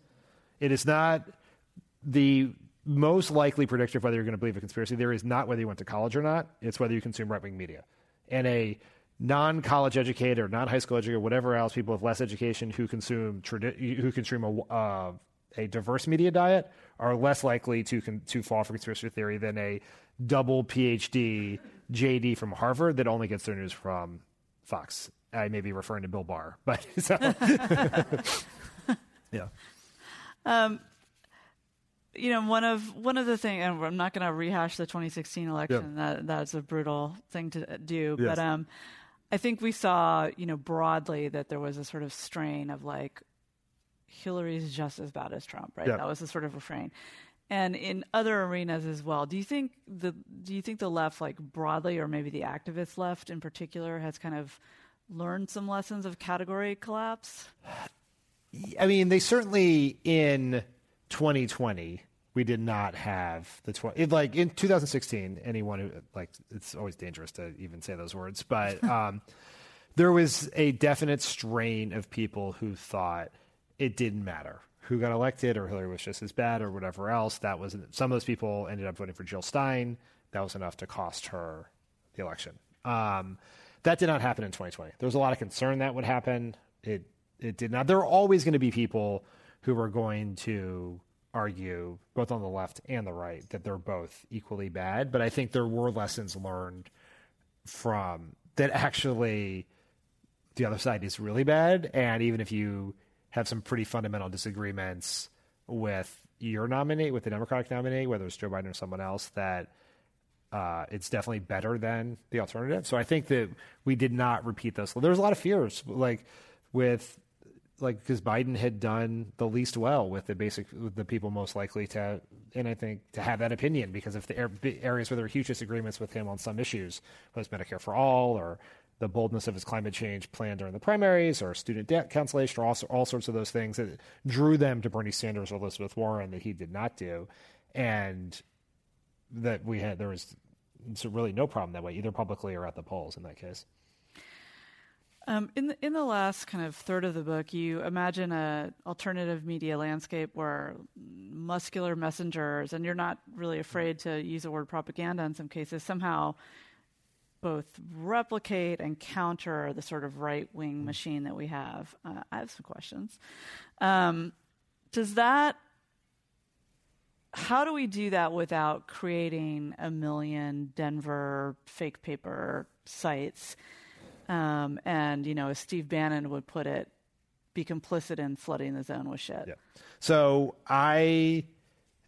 It is not the most likely predictor of whether you're going to believe a conspiracy theory is not whether you went to college or not. It's whether you consume right-wing media. And a non-college educated or non-high school educated, whatever else, people with less education who consume tradi- who consume a, uh, a diverse media diet are less likely to con- to fall for conspiracy theory than a double P H D J D from Harvard that only gets their news from Fox. I may be referring to Bill Barr, but so. yeah. Um, you know, one of one of the things, and I'm not going to rehash the twenty sixteen election. Yeah. That that's a brutal thing to do, yes. but um, I think we saw, you know, broadly that there was a sort of strain of like, Hillary's just as bad as Trump, right? Yeah. That was the sort of refrain. And in other arenas as well. Do you think the do you think the left, like broadly, or maybe the activist left in particular, has kind of learned some lessons of category collapse? I mean, they certainly, in twenty twenty, we did not have the twenty it, like in two thousand sixteen, anyone who, like, it's always dangerous to even say those words, but um, there was a definite strain of people who thought it didn't matter who got elected, or Hillary was just as bad, or whatever else. That was, some of those people ended up voting for Jill Stein. That was enough to cost her the election. Um, That did not happen in twenty twenty. There was a lot of concern that would happen. It it did not. There are always going to be people who are going to argue, both on the left and the right, that they're both equally bad. But I think there were lessons learned from that. Actually, the other side is really bad. And even if you have some pretty fundamental disagreements with your nominee, with the Democratic nominee, whether it's Joe Biden or someone else, that Uh, it's definitely better than the alternative. So I think that we did not repeat those. There was a lot of fears, like with, like, because Biden had done the least well with the basic, with the people most likely to, and I think to have that opinion, because if the areas where there were huge disagreements with him on some issues, whether it's Medicare for All, or the boldness of his climate change plan during the primaries, or student debt cancellation, or all, all sorts of those things that drew them to Bernie Sanders or Elizabeth Warren that he did not do. And that we had, there was so really no problem that way, either publicly or at the polls in that case. Um, in the, in the last kind of third of the book, you imagine a alternative media landscape where muscular messengers, and you're not really afraid to use the word propaganda in some cases, somehow both replicate and counter the sort of right-wing machine that we have. Uh, I have some questions. Um, does that How do we do that without creating a million Denver fake paper sites? Um, and, you know, as Steve Bannon would put it, be complicit in flooding the zone with shit. Yeah. So I,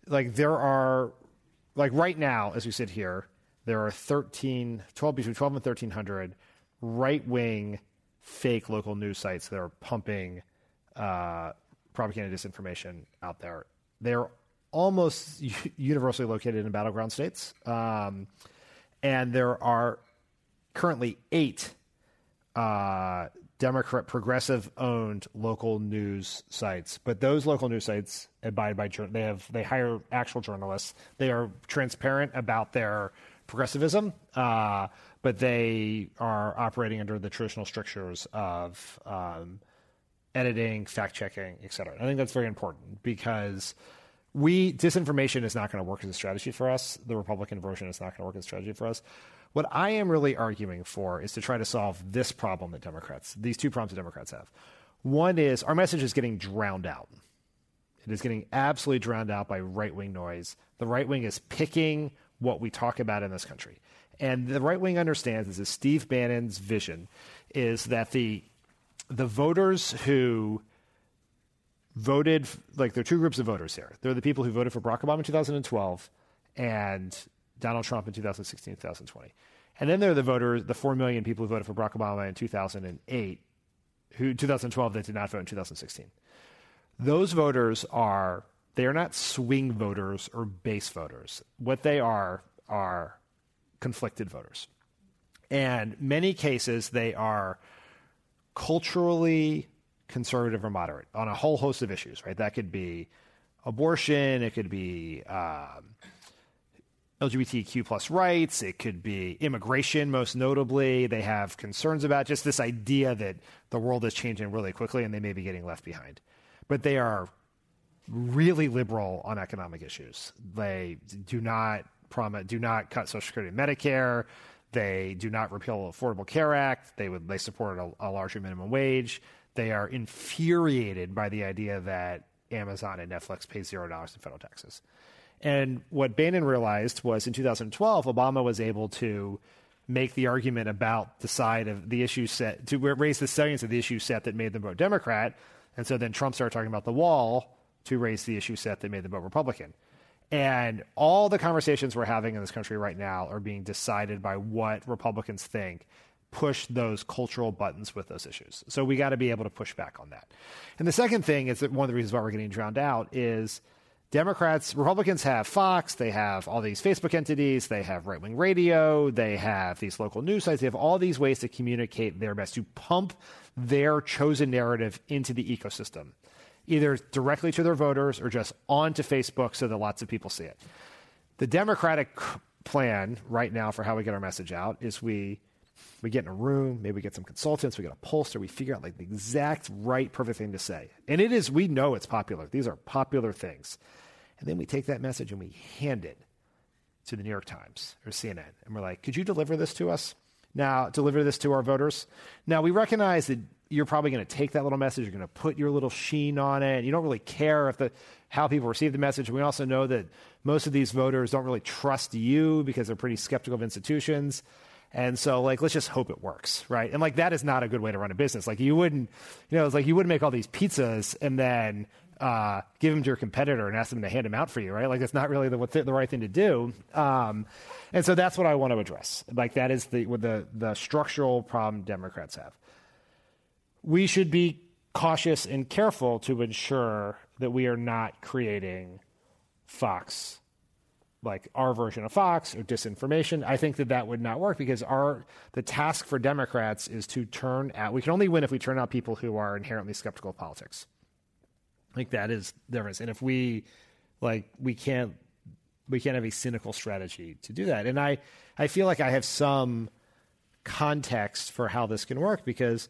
like, there are, like, right now, as we sit here, there are thirteen, twelve, between twelve and thirteen hundred right-wing fake local news sites that are pumping uh, propaganda disinformation out there. They're almost universally located in battleground states. Um, and there are currently eight uh, Democrat progressive owned local news sites, but those local news sites abide by, they have, they hire actual journalists. They are transparent about their progressivism, uh, but they are operating under the traditional strictures of um, editing, fact checking, et cetera. I think that's very important, because We disinformation is not going to work as a strategy for us. The Republican version is not going to work as a strategy for us. What I am really arguing for is to try to solve this problem that Democrats, these two problems that Democrats have. One is our message is getting drowned out. It is getting absolutely drowned out by right-wing noise. The right wing is picking what we talk about in this country. And the right wing understands this is Steve Bannon's vision, is that the the voters who voted, like there are two groups of voters here. There are the people who voted for Barack Obama in two thousand twelve and Donald Trump in two thousand sixteen, two thousand twenty. And then there are the voters, the four million people who voted for Barack Obama in two thousand eight, who two thousand twelve that did not vote in two thousand sixteen. Those voters are, they are not swing voters or base voters. What they are, are conflicted voters. And many cases, they are culturally conservative or moderate on a whole host of issues, right? That could be abortion. It could be um, L G B T Q plus rights. It could be immigration, most notably. They have concerns about just this idea that the world is changing really quickly and they may be getting left behind. But they are really liberal on economic issues. They do not promise, do not cut Social Security and Medicare. They do not repeal the Affordable Care Act. They would they support a, a larger minimum wage. They are infuriated by the idea that Amazon and Netflix pay zero dollars in federal taxes. And what Bannon realized was in two thousand twelve, Obama was able to make the argument about the side of the issue set, to raise the salience of the issue set that made them vote Democrat. And so then Trump started talking about the wall to raise the issue set that made them vote Republican. And all the conversations we're having in this country right now are being decided by what Republicans think push those cultural buttons with those issues. So we got to be able to push back on that. And the second thing is that one of the reasons why we're getting drowned out is Democrats, Republicans have Fox, they have all these Facebook entities, they have right-wing radio, they have these local news sites, they have all these ways to communicate their best, to pump their chosen narrative into the ecosystem, either directly to their voters or just onto Facebook so that lots of people see it. The Democratic plan right now for how we get our message out is we We get in a room, maybe we get some consultants, we get a pollster, we figure out like the exact right, perfect thing to say. And it is, we know it's popular. These are popular things. And then we take that message and we hand it to the New York Times or C N N. And we're like, could you deliver this to us? Now, deliver this to our voters. Now, we recognize that you're probably going to take that little message. You're going to put your little sheen on it. You don't really care if the how people receive the message. We also know that most of these voters don't really trust you because they're pretty skeptical of institutions. And so, like, let's just hope it works, right? And, like, that is not a good way to run a business. Like, you wouldn't, you know, it's like you wouldn't make all these pizzas and then uh, give them to your competitor and ask them to hand them out for you, right? Like, that's not really the the right thing to do. Um, and so that's what I want to address. Like, that is the, the the structural problem Democrats have. We should be cautious and careful to ensure that we are not creating Fox, like our version of Fox or disinformation. I think that that would not work because our the task for Democrats is to turn out. We can only win if we turn out people who are inherently skeptical of politics. Like that is the difference. And if we like we can't we can't have a cynical strategy to do that. And I I feel like I have some context for how this can work because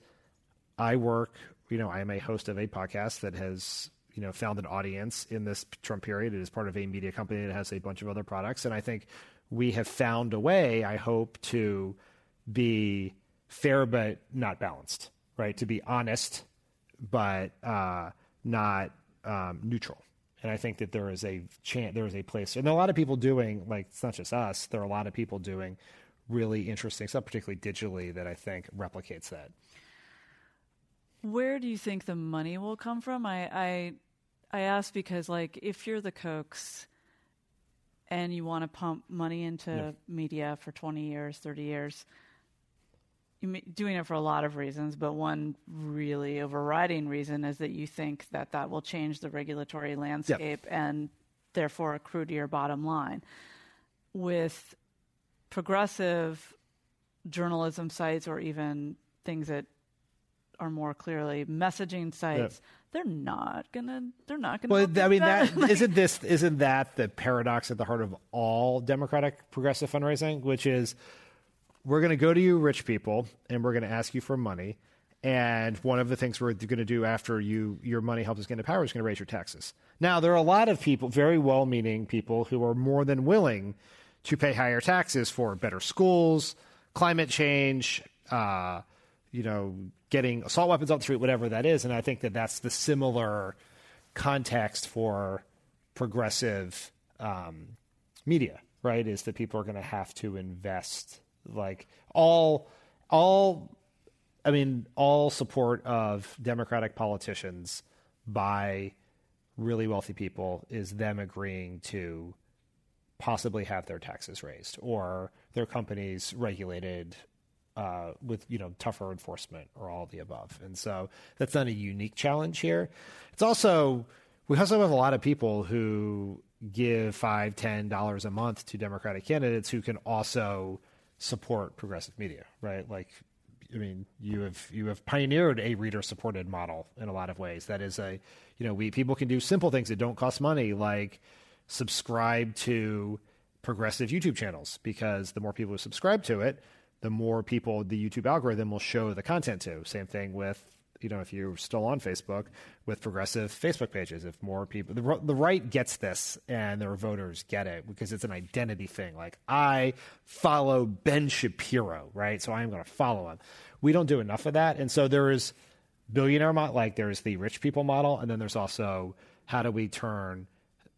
I work, you know, I am a host of a podcast that has, you know, found an audience in this Trump period. It is part of a media company that has a bunch of other products. And I think we have found a way, I hope, to be fair but not balanced, right? To be honest but uh, not um, neutral. And I think that there is a chance, there is a place. And a lot of people doing, like, it's not just us. There are a lot of people doing really interesting stuff, particularly digitally, that I think replicates that. Where do you think the money will come from? I... I... I ask because, like, if you're the Kochs and you want to pump money into yeah. media for twenty years, thirty years, you're doing it for a lot of reasons, but one really overriding reason is that you think that that will change the regulatory landscape yeah. and therefore accrue to your bottom line. With progressive journalism sites or even things that are more clearly messaging sites, yeah. They're not gonna. They're not gonna. Well, I mean, that, that isn't this. Isn't that the paradox at the heart of all Democratic progressive fundraising? Which is, we're gonna go to you, rich people, and we're gonna ask you for money. And one of the things we're gonna do after you your money helps us get into power is gonna raise your taxes. Now, there are a lot of people, very well-meaning people, who are more than willing to pay higher taxes for better schools, climate change, uh, you know, getting assault weapons off the street, whatever that is. And I think that that's the similar context for progressive um, media, right? Is that people are going to have to invest, like all, all, I mean, all support of Democratic politicians by really wealthy people is them agreeing to possibly have their taxes raised or their companies regulated uh, with, you know, tougher enforcement or all of the above. And so that's not a unique challenge here. It's also, we also have a lot of people who give five, ten dollars a month to Democratic candidates who can also support progressive media, right? Like, I mean, you have you have pioneered a reader-supported model in a lot of ways. That is a, you know, we people can do simple things that don't cost money, like subscribe to progressive YouTube channels, because the more people who subscribe to it, the more people the YouTube algorithm will show the content to. Same thing with, you know, if you're still on Facebook, with progressive Facebook pages. If more people, the, the right gets this and their voters get it because it's an identity thing. Like, I follow Ben Shapiro, right? So I'm going to follow him. We don't do enough of that. And so there is billionaire model, like there is the rich people model. And then there's also, how do we turn,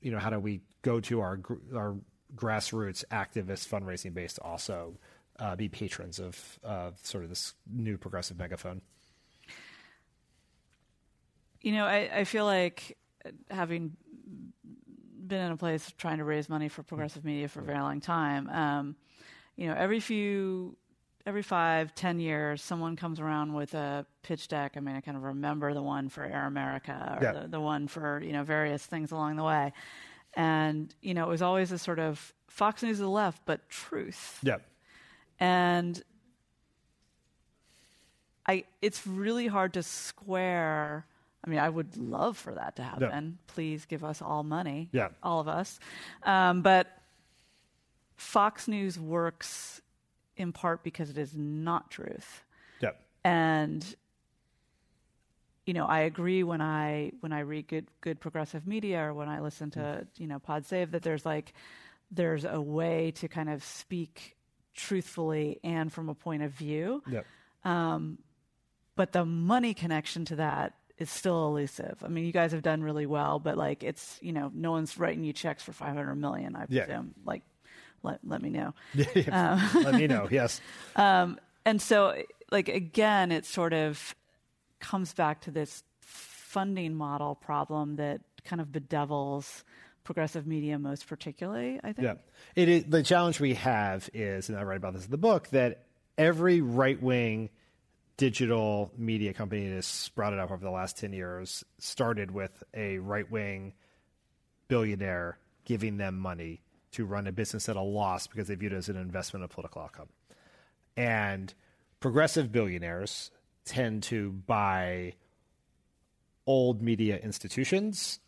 you know, how do we go to our, our grassroots activist fundraising base to also uh, be patrons of uh, sort of this new progressive megaphone? You know, I, I feel like, having been in a place trying to raise money for progressive media for a very long time, um, you know, every few, every five, ten years, someone comes around with a pitch deck. I mean, I kind of remember the one for Air America or yeah. the, the one for, you know, various things along the way. And, you know, it was always a sort of Fox News of the left, but truth. Yeah. And I, it's really hard to square... I mean, I would love for that to happen. Yeah. Please give us all money, yeah. all of us. Um, but Fox News works in part because it is not truth. Yeah. And, you know, I agree when I when I read good good progressive media or when I listen to mm. you know Pod Save that there's like there's a way to kind of speak truthfully and from a point of view. Yeah. Um, but the money connection to that is still elusive. I mean, you guys have done really well, but like, it's, you know, no one's writing you checks for five hundred million, I presume. Yeah. Like, let, let me know. um, let me know. Yes. Um, and so like, again, it sort of comes back to this funding model problem that kind of bedevils progressive media most particularly, I think. Yeah. It is, the challenge we have is, and I write about this in the book, that every right-wing digital media company that has sprouted up over the last ten years started with a right-wing billionaire giving them money to run a business at a loss because they viewed it as an investment of political outcome. And progressive billionaires tend to buy old media institutions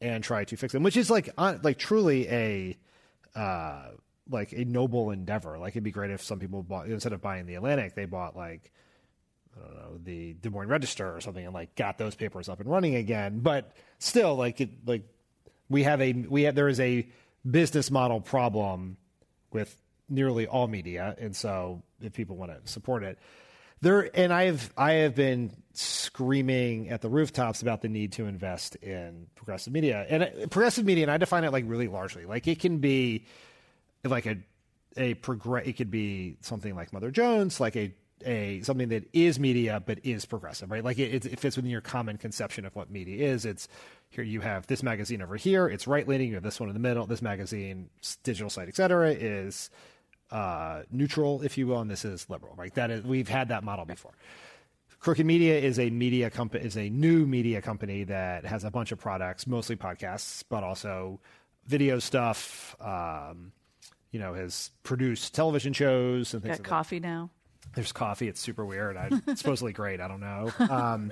and try to fix them, which is like like truly a uh, like a noble endeavor. Like, it'd be great if some people bought, instead of buying The Atlantic, they bought like, I don't know, the Des Moines Register or something, and like got those papers up and running again. But still, like, it, like we have a we have there is a business model problem with nearly all media, and so if people want to support it, there and I've I have been screaming at the rooftops about the need to invest in progressive media and progressive media, and I define it like really largely. Like, it can be like a a progress. It could be something like Mother Jones, like a A something that is media but is progressive, right? Like, it, it fits within your common conception of what media is. It's here you have this magazine over here, it's right leaning. You have this one in the middle. This magazine, digital site, et cetera, is uh, neutral, if you will, and this is liberal, right? That is, we've had that model before. Crooked Media is a media company, is a new media company that has a bunch of products, mostly podcasts, but also video stuff. Um, you know, has produced television shows and things. Got like coffee that. Now. There's coffee. It's super weird. I, it's supposedly great. I don't know. Um,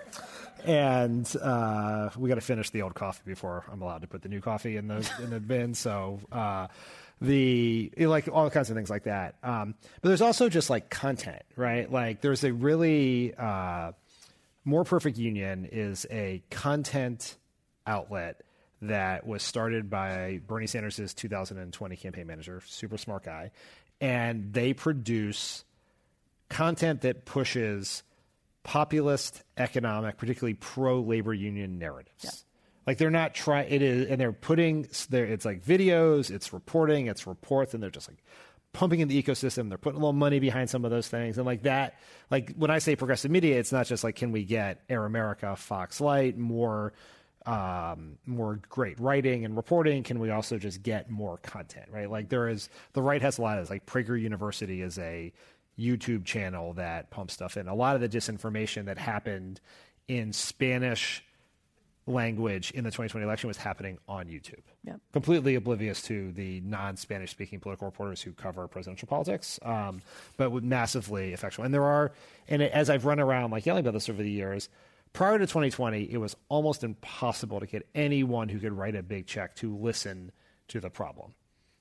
and uh, we got to finish the old coffee before I'm allowed to put the new coffee in the in the bin. So uh, the like all kinds of things like that. Um, but there's also just like content, right? Like, there's a really uh, More Perfect Union is a content outlet that was started by Bernie Sanders' two thousand twenty campaign manager, super smart guy, and they produce content that pushes populist, economic, particularly pro-labor union narratives. Yeah. Like, they're not trying, it is, and they're putting, they're, it's like videos, it's reporting, it's reports, and they're just like pumping in the ecosystem. They're putting a little money behind some of those things. And like that, like when I say progressive media, it's not just like, can we get Air America, Fox Light, more um, more great writing and reporting? Can we also just get more content, right? Like there is, the right has a lot of this, like Prager University is a YouTube channel that pumps stuff in. A lot of the disinformation that happened in Spanish language in the twenty twenty election was happening on YouTube. Yep. Completely oblivious to the non-Spanish speaking political reporters who cover presidential politics, um, but massively effectual. And there are, and as I've run around like yelling about this over the years, prior to twenty twenty, it was almost impossible to get anyone who could write a big check to listen to the problem.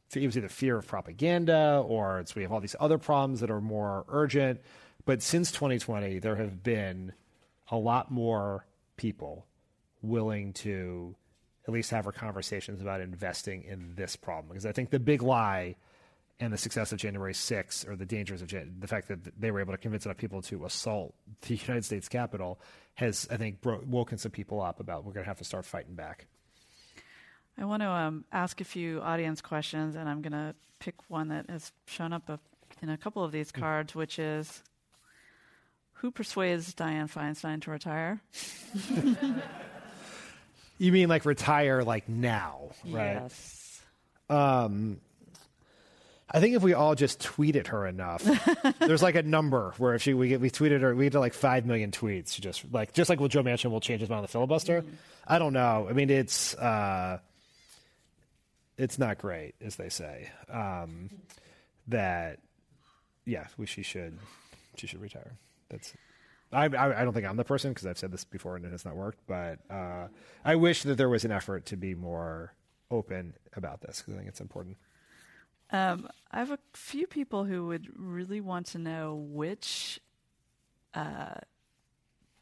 So it was either fear of propaganda or it's, we have all these other problems that are more urgent. But since twenty twenty, there have been a lot more people willing to at least have our conversations about investing in this problem. Because I think the big lie and the success of January sixth, or the dangers of Jan- the fact that they were able to convince enough people to assault the United States Capitol has, I think, bro- woken some people up about we're going to have to start fighting back. I want to um, ask a few audience questions, and I'm going to pick one that has shown up a, in a couple of these cards, which is, who persuades Dianne Feinstein to retire? You mean like retire like now, right? Yes. Um, I think if we all just tweeted her enough, there's like a number where if she we we tweeted her, we get to like five million tweets. She just like just like with Joe Manchin will change his mind on the filibuster. Mm-hmm. I don't know. I mean, it's uh, it's not great, as they say. Um, that yeah, we she should she should retire. That's. I, I don't think I'm the person because I've said this before and it has not worked, but uh, I wish that there was an effort to be more open about this because I think it's important. Um, I have a few people who would really want to know which uh,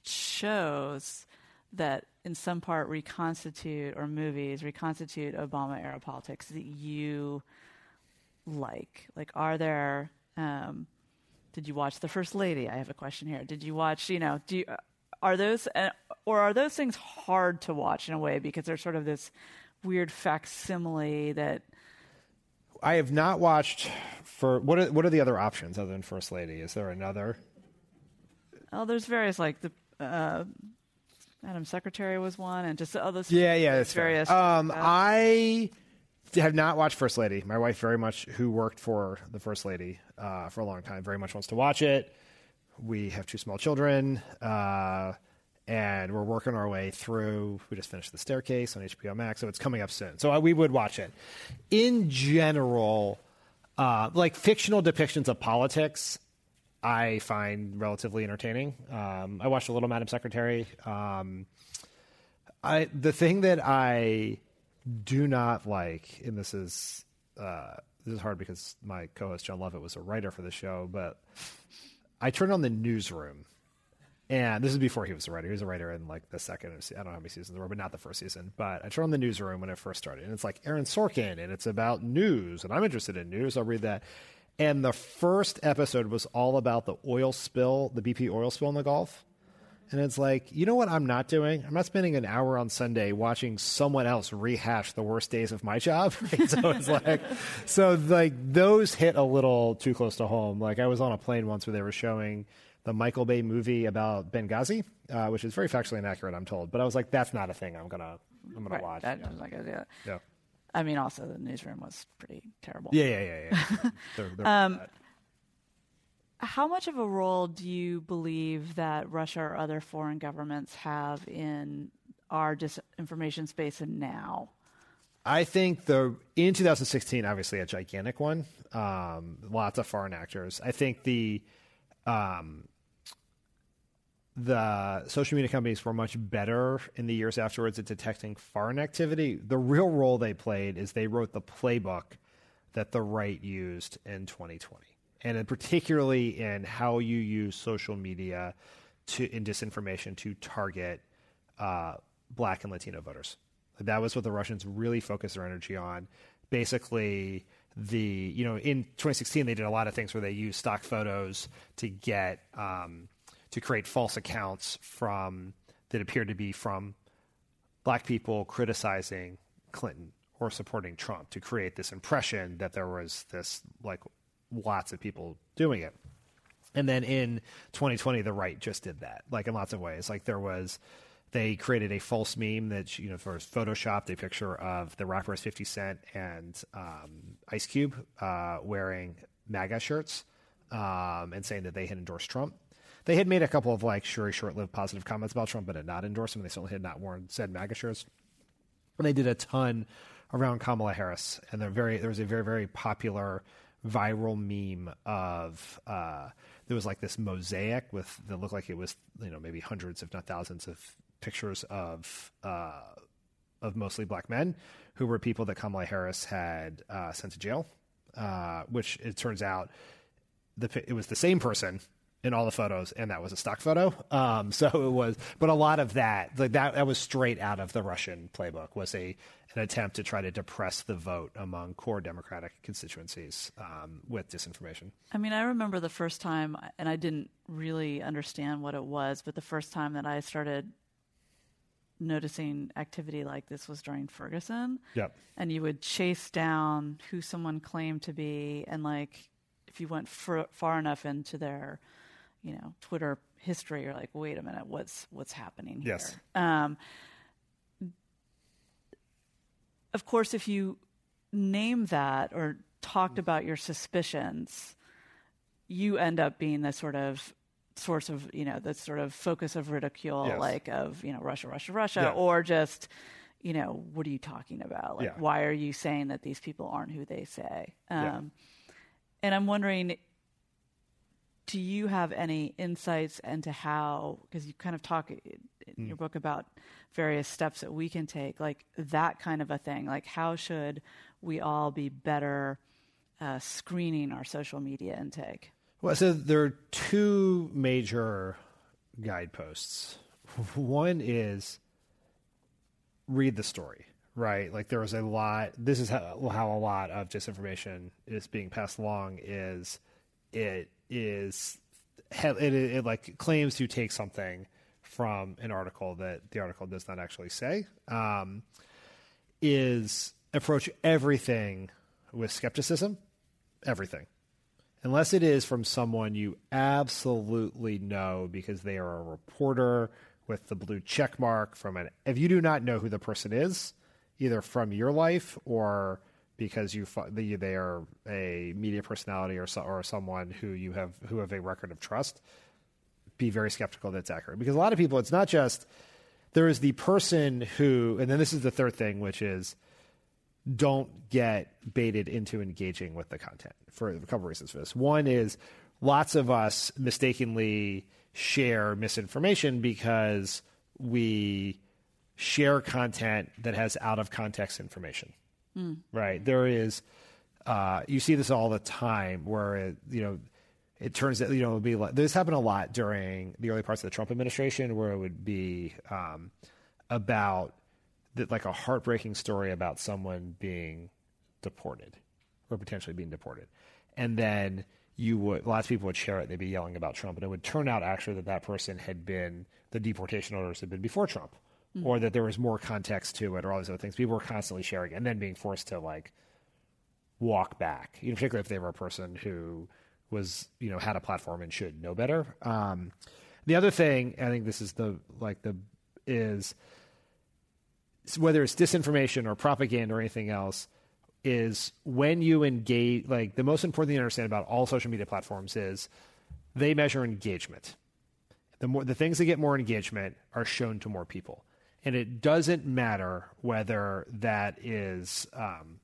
shows that in some part reconstitute, or movies reconstitute, Obama-era politics that you like. Like, are there... Um, Did you watch The First Lady? I have a question here. Did you watch, you know, do you, are those, or are those things hard to watch in a way because they're sort of this weird facsimile that... I have not watched for, what are, what are the other options other than First Lady? Is there another? Oh, there's various, like the uh, Madam Secretary was one and just other... Yeah, yeah, that's various. Um, uh, I... have not watched First Lady. My wife very much, who worked for the First Lady uh, for a long time, very much wants to watch it. We have two small children, uh, and we're working our way through. We just finished The Staircase on H B O Max, so it's coming up soon. So I, we would watch it. In general, uh, like fictional depictions of politics, I find relatively entertaining. Um, I watched a little Madam Secretary. Um, I the thing that I... do not like, and this is uh, this is hard because my co-host John Lovett was a writer for the show, but I turned on The Newsroom, and this is before he was a writer. He was a writer in like the second, I don't know how many seasons there were, but not the first season. But I turned on The Newsroom when it first started, and it's like Aaron Sorkin, and it's about news, and I'm interested in news. I'll read that. And the first episode was all about the oil spill, the B P oil spill in the Gulf. And it's like, you know what I'm not doing? I'm not spending an hour on Sunday watching someone else rehash the worst days of my job. Right? So it's like, so like those hit a little too close to home. Like I was on a plane once where they were showing the Michael Bay movie about Benghazi, uh, which is very factually inaccurate, I'm told. But I was like, that's not a thing I'm gonna I'm gonna right, watch. That yeah. Like a, yeah. yeah. I mean, also The Newsroom was pretty terrible. Yeah, yeah, yeah, yeah. they're, they're um, bad. How much of a role do you believe that Russia or other foreign governments have in our disinformation space and now? I think the in two thousand sixteen, obviously a gigantic one. Um, lots of foreign actors. I think the um, the social media companies were much better in the years afterwards at detecting foreign activity. The real role they played is they wrote the playbook that the right used in twenty twenty. And in particularly in how you use social media to in disinformation to target uh, Black and Latino voters. That was what the Russians really focused their energy on. Basically, the you know in twenty sixteen they did a lot of things where they used stock photos to get um, to create false accounts from that appeared to be from Black people criticizing Clinton or supporting Trump to create this impression that there was this like. Lots of people doing it. And then in twenty twenty, the right just did that, like in lots of ways. Like there was They created a false meme that, you know, first photoshopped a picture of the rappers fifty cent and um, Ice Cube uh, wearing MAGA shirts um, and saying that they had endorsed Trump. They had made a couple of, like, sure, short-lived positive comments about Trump, but had not endorsed him. They certainly had not worn said MAGA shirts. And they did a ton around Kamala Harris. And they're very, there was a very, very popular viral meme of uh, there was, like, this mosaic with that looked like it was, you know, maybe hundreds, if not thousands of pictures of uh, of mostly black men who were people that Kamala Harris had uh, sent to jail, uh, which it turns out the it was the same person in all the photos, and that was a stock photo. Um, so it was, but a lot of that, like that, that was straight out of the Russian playbook. Was a an attempt to try to depress the vote among core Democratic constituencies um, with disinformation. I mean, I remember the first time, and I didn't really understand what it was, but the first time that I started noticing activity like this was during Ferguson. Yep. And you would chase down who someone claimed to be. And like, if you went f- far enough into their, you know, Twitter history, you're like, wait a minute, what's, what's happening here? Yes. Um, of course, if you name that or talked about your suspicions, you end up being this sort of source of, you know, the sort of focus of ridicule, yes. like of, you know, Russia, Russia, Russia, yeah. or just, you know, what are you talking about? Like, yeah. why are you saying that these people aren't who they say? Um, yeah. And I'm wondering, do you have any insights into how, because you kind of talk in mm. your book about various steps that we can take, like that kind of a thing, like how should we all be better uh, screening our social media intake? Well, so there are two major guideposts. One is read the story, right? Like there is a lot, this is how, how a lot of disinformation is being passed along is it is, it, it, it like claims to take something from an article that the article does not actually say, um, is approach everything with skepticism, everything. Unless it is from someone you absolutely know because they are a reporter with the blue check mark from an, if you do not know who the person is, either from your life or because you they are a media personality or so, or someone who you have who have a record of trust, be very skeptical that's accurate. Because a lot of people, it's not just there is the person who, and then this is the third thing, which is don't get baited into engaging with the content for a couple reasons for this. One is lots of us mistakenly share misinformation because we share content that has out of context information, mm. right? There is, uh, you see this all the time where, it, you know, it turns out, you know, it'll be like, this happened a lot during the early parts of the Trump administration where it would be um, about, that like a heartbreaking story about someone being deported or potentially being deported. And then you would, lots of people would share it. They'd be yelling about Trump and it would turn out actually that that person had been, the deportation orders had been before Trump mm. or that there was more context to it or all these other things. People were constantly sharing and then being forced to like walk back, you know, particularly if they were a person who was, you know, had a platform and should know better. Um, the other thing, I think this is the, like the, is, whether it's disinformation or propaganda or anything else, is when you engage, like the most important thing to understand about all social media platforms is they measure engagement. The more, the things that get more engagement are shown to more people. And it doesn't matter whether that is um,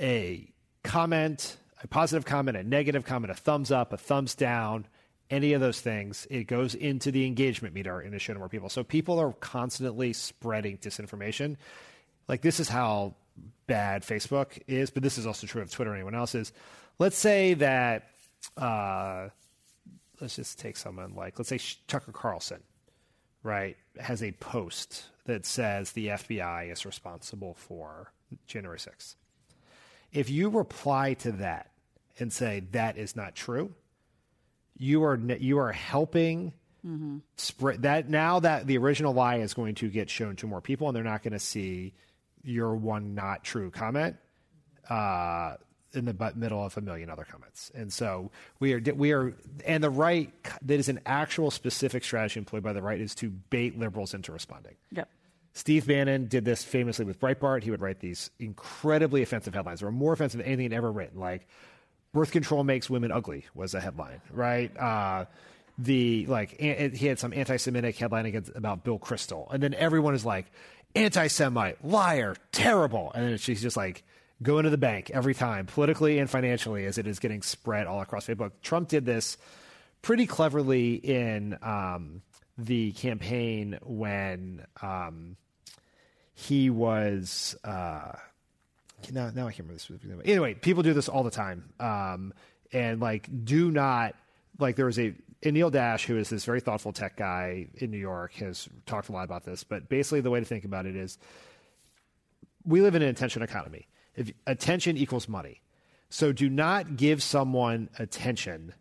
a comment, a positive comment, a negative comment, a thumbs up, a thumbs down, any of those things, it goes into the engagement meter and it's shown to more people. So people are constantly spreading disinformation. Like this is how bad Facebook is, but this is also true of Twitter and anyone else is. Let's say that, uh, let's just take someone like, let's say Tucker Carlson, right, has a post that says the F B I is responsible for January sixth. If you reply to that and say that is not true, you are you are helping mm-hmm. spread that now that the original lie is going to get shown to more people and they're not going to see your one not true comment. Uh, in the middle of a million other comments. And so we are, we are, and the right, that is an actual specific strategy employed by the right, is to bait liberals into responding. Yep. Steve Bannon did this famously with Breitbart. He would write these incredibly offensive headlines. They were more offensive than anything he'd ever written. Like, birth control makes women ugly was a headline, right? Uh, the, like, an, he had some anti-Semitic headline against, about Bill Kristol. And then everyone is like, anti-Semite, liar, terrible. And then she's just like, going to the bank every time, politically and financially, as it is getting spread all across Facebook. Trump did this pretty cleverly in um, the campaign when... Um, He was, uh, now, now I can't remember this. Anyway, people do this all the time. Um, and like, do not, like there was a, Anil Dash, who is this very thoughtful tech guy in New York, has talked a lot about this. But basically the way to think about it is, we live in an attention economy. If attention equals money. So do not give someone attention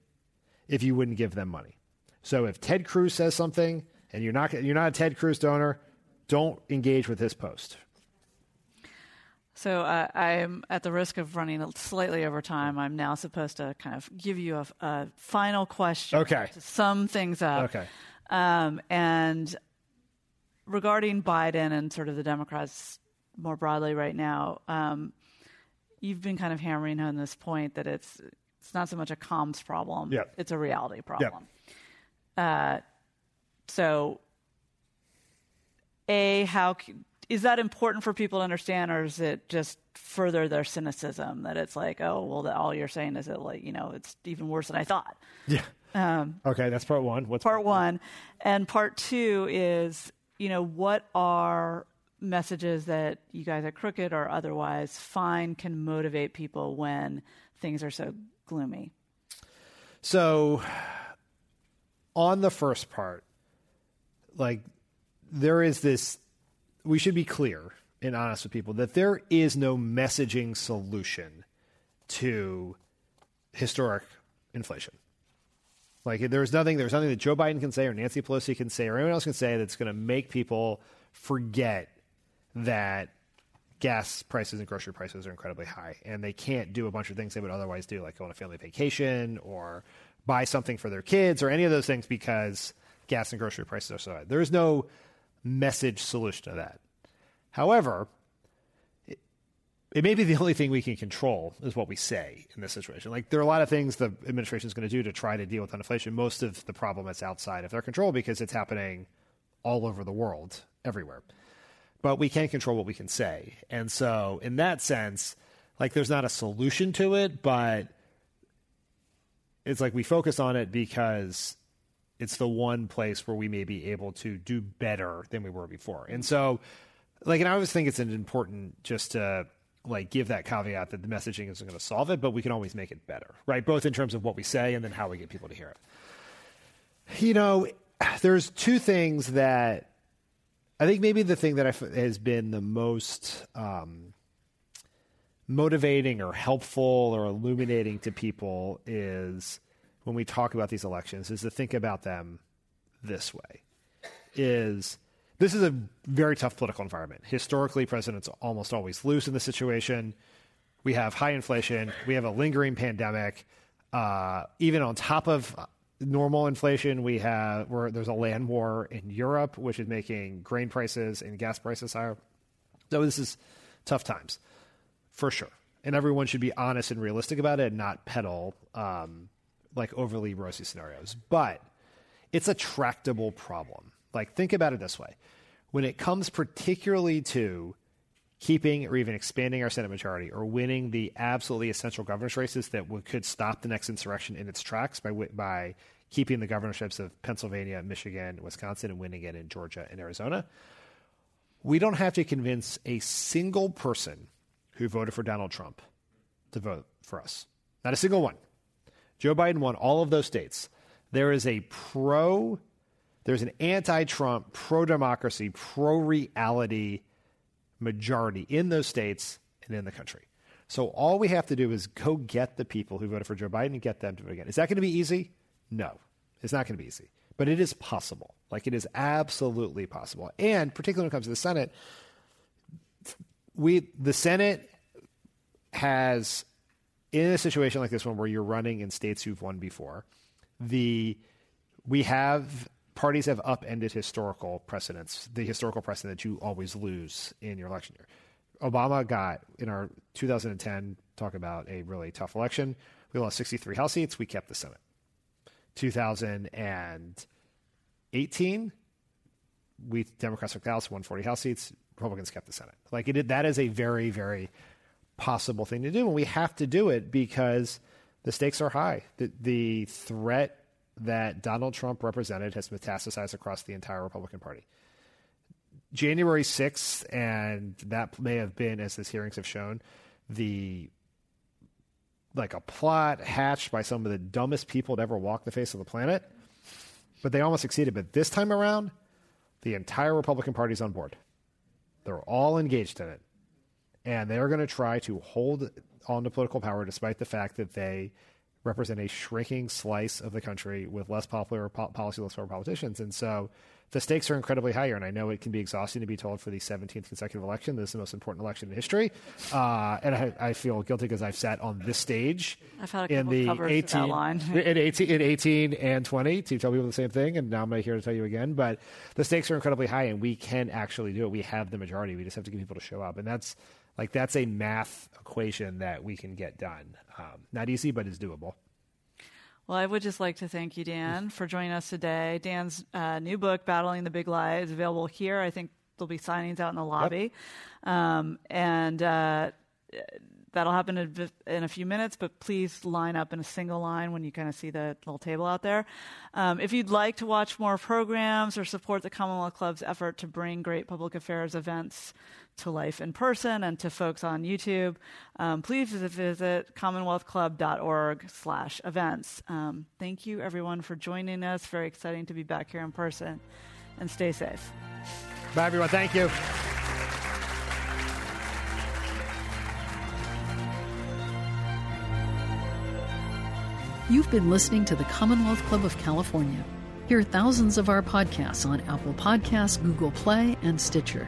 if you wouldn't give them money. So if Ted Cruz says something and you're not, you're not a Ted Cruz donor, don't engage with his post. So uh, I'm at the risk of running slightly over time. I'm now supposed to kind of give you a, a final question okay. to sum things up. Okay. Um, and regarding Biden and sort of the Democrats more broadly right now, um, you've been kind of hammering home this point that it's it's not so much a comms problem. Yep. It's a reality problem. Yep. Uh, so... A, how is that important for people to understand, or is it just further their cynicism that it's like, oh, well, the, all you're saying is that, like, you know, it's even worse than I thought. Yeah. Um, okay, that's part one. What's part, part one? And part two is, you know, what are messages that you guys at Crooked or otherwise find can motivate people when things are so gloomy? So on the first part, like, there is this, we should be clear and honest with people that there is no messaging solution to historic inflation. Like there's nothing, there's nothing that Joe Biden can say or Nancy Pelosi can say or anyone else can say that's going to make people forget that gas prices and grocery prices are incredibly high, and they can't do a bunch of things they would otherwise do, like go on a family vacation or buy something for their kids or any of those things, because gas and grocery prices are so high. There is no message solution to that. However, it, it may be the only thing we can control is what we say in this situation. Like, there are a lot of things the administration is going to do to try to deal with inflation. Most of the problem is outside of their control because it's happening all over the world, everywhere. But we can control what we can say. And so in that sense, like, there's not a solution to it, but it's like we focus on it because it's the one place where we may be able to do better than we were before. And so, like, and I always think it's an important just to, like, give that caveat that the messaging isn't going to solve it, but we can always make it better, right? Both in terms of what we say and then how we get people to hear it. You know, there's two things that I think maybe the thing that I've, has been the most um, motivating or helpful or illuminating to people is, when we talk about these elections, is to think about them this way. Is this is a very tough political environment. Historically, presidents almost always lose in this situation. We have high inflation. We have a lingering pandemic. Uh, even on top of normal inflation, we have where there's a land war in Europe, which is making grain prices and gas prices higher. So this is tough times, for sure. And everyone should be honest and realistic about it and not peddle um, like overly rosy scenarios, but it's a tractable problem. Like, think about it this way. When it comes particularly to keeping or even expanding our Senate majority or winning the absolutely essential governor's races that we could stop the next insurrection in its tracks by by keeping the governorships of Pennsylvania, Michigan, Wisconsin, and winning it in Georgia and Arizona, we don't have to convince a single person who voted for Donald Trump to vote for us. Not a single one. Joe Biden won all of those states. There is a pro, there's an anti-Trump, pro-democracy, pro-reality majority in those states and in the country. So all we have to do is go get the people who voted for Joe Biden and get them to vote again. Is that going to be easy? No, it's not going to be easy. But it is possible. Like, it is absolutely possible. And particularly when it comes to the Senate, we the Senate has in a situation like this one where you're running in states who've won before, the we have parties have upended historical precedents, the historical precedent you always lose in your election year. Obama got, in our two thousand ten, talk about a really tough election, we lost sixty-three House seats. We kept the Senate. two thousand eighteen, we Democrats took the House, one hundred forty House seats. Republicans kept the Senate. Like it, that is a very, very possible thing to do, and we have to do it because the stakes are high. The, the threat that Donald Trump represented has metastasized across the entire Republican Party. January sixth, and that may have been, as these hearings have shown, the like a plot hatched by some of the dumbest people to ever walk the face of the planet, but they almost succeeded. But this time around, the entire Republican Party is on board. They're all engaged in it, and they're going to try to hold on to political power despite the fact that they represent a shrinking slice of the country with less popular po- policy, less popular politicians. And so the stakes are incredibly high here. And I know it can be exhausting to be told for the seventeenth consecutive election, this is the most important election in history. Uh, and I, I feel guilty because I've sat on this stage I've had a in the eighteen, in eighteen, in eighteen and twenty to tell people the same thing. And now I'm here to tell you again, but the stakes are incredibly high and we can actually do it. We have the majority. We just have to get people to show up. And that's, Like, that's a math equation that we can get done. Um, not easy, but it's doable. Well, I would just like to thank you, Dan, for joining us today. Dan's uh, new book, Battling the Big Lie, is available here. I think there'll be signings out in the lobby. Yep. Um, and uh, that'll happen in, in a few minutes, but please line up in a single line when you kind of see the little table out there. Um, if you'd like to watch more programs or support the Commonwealth Club's effort to bring great public affairs events to life in person and to folks on YouTube, um, please visit commonwealthclub.org slash events. Um, thank you, everyone, for joining us. Very exciting to be back here in person. And stay safe. Bye, everyone. Thank you. You've been listening to the Commonwealth Club of California. Hear thousands of our podcasts on Apple Podcasts, Google Play, and Stitcher.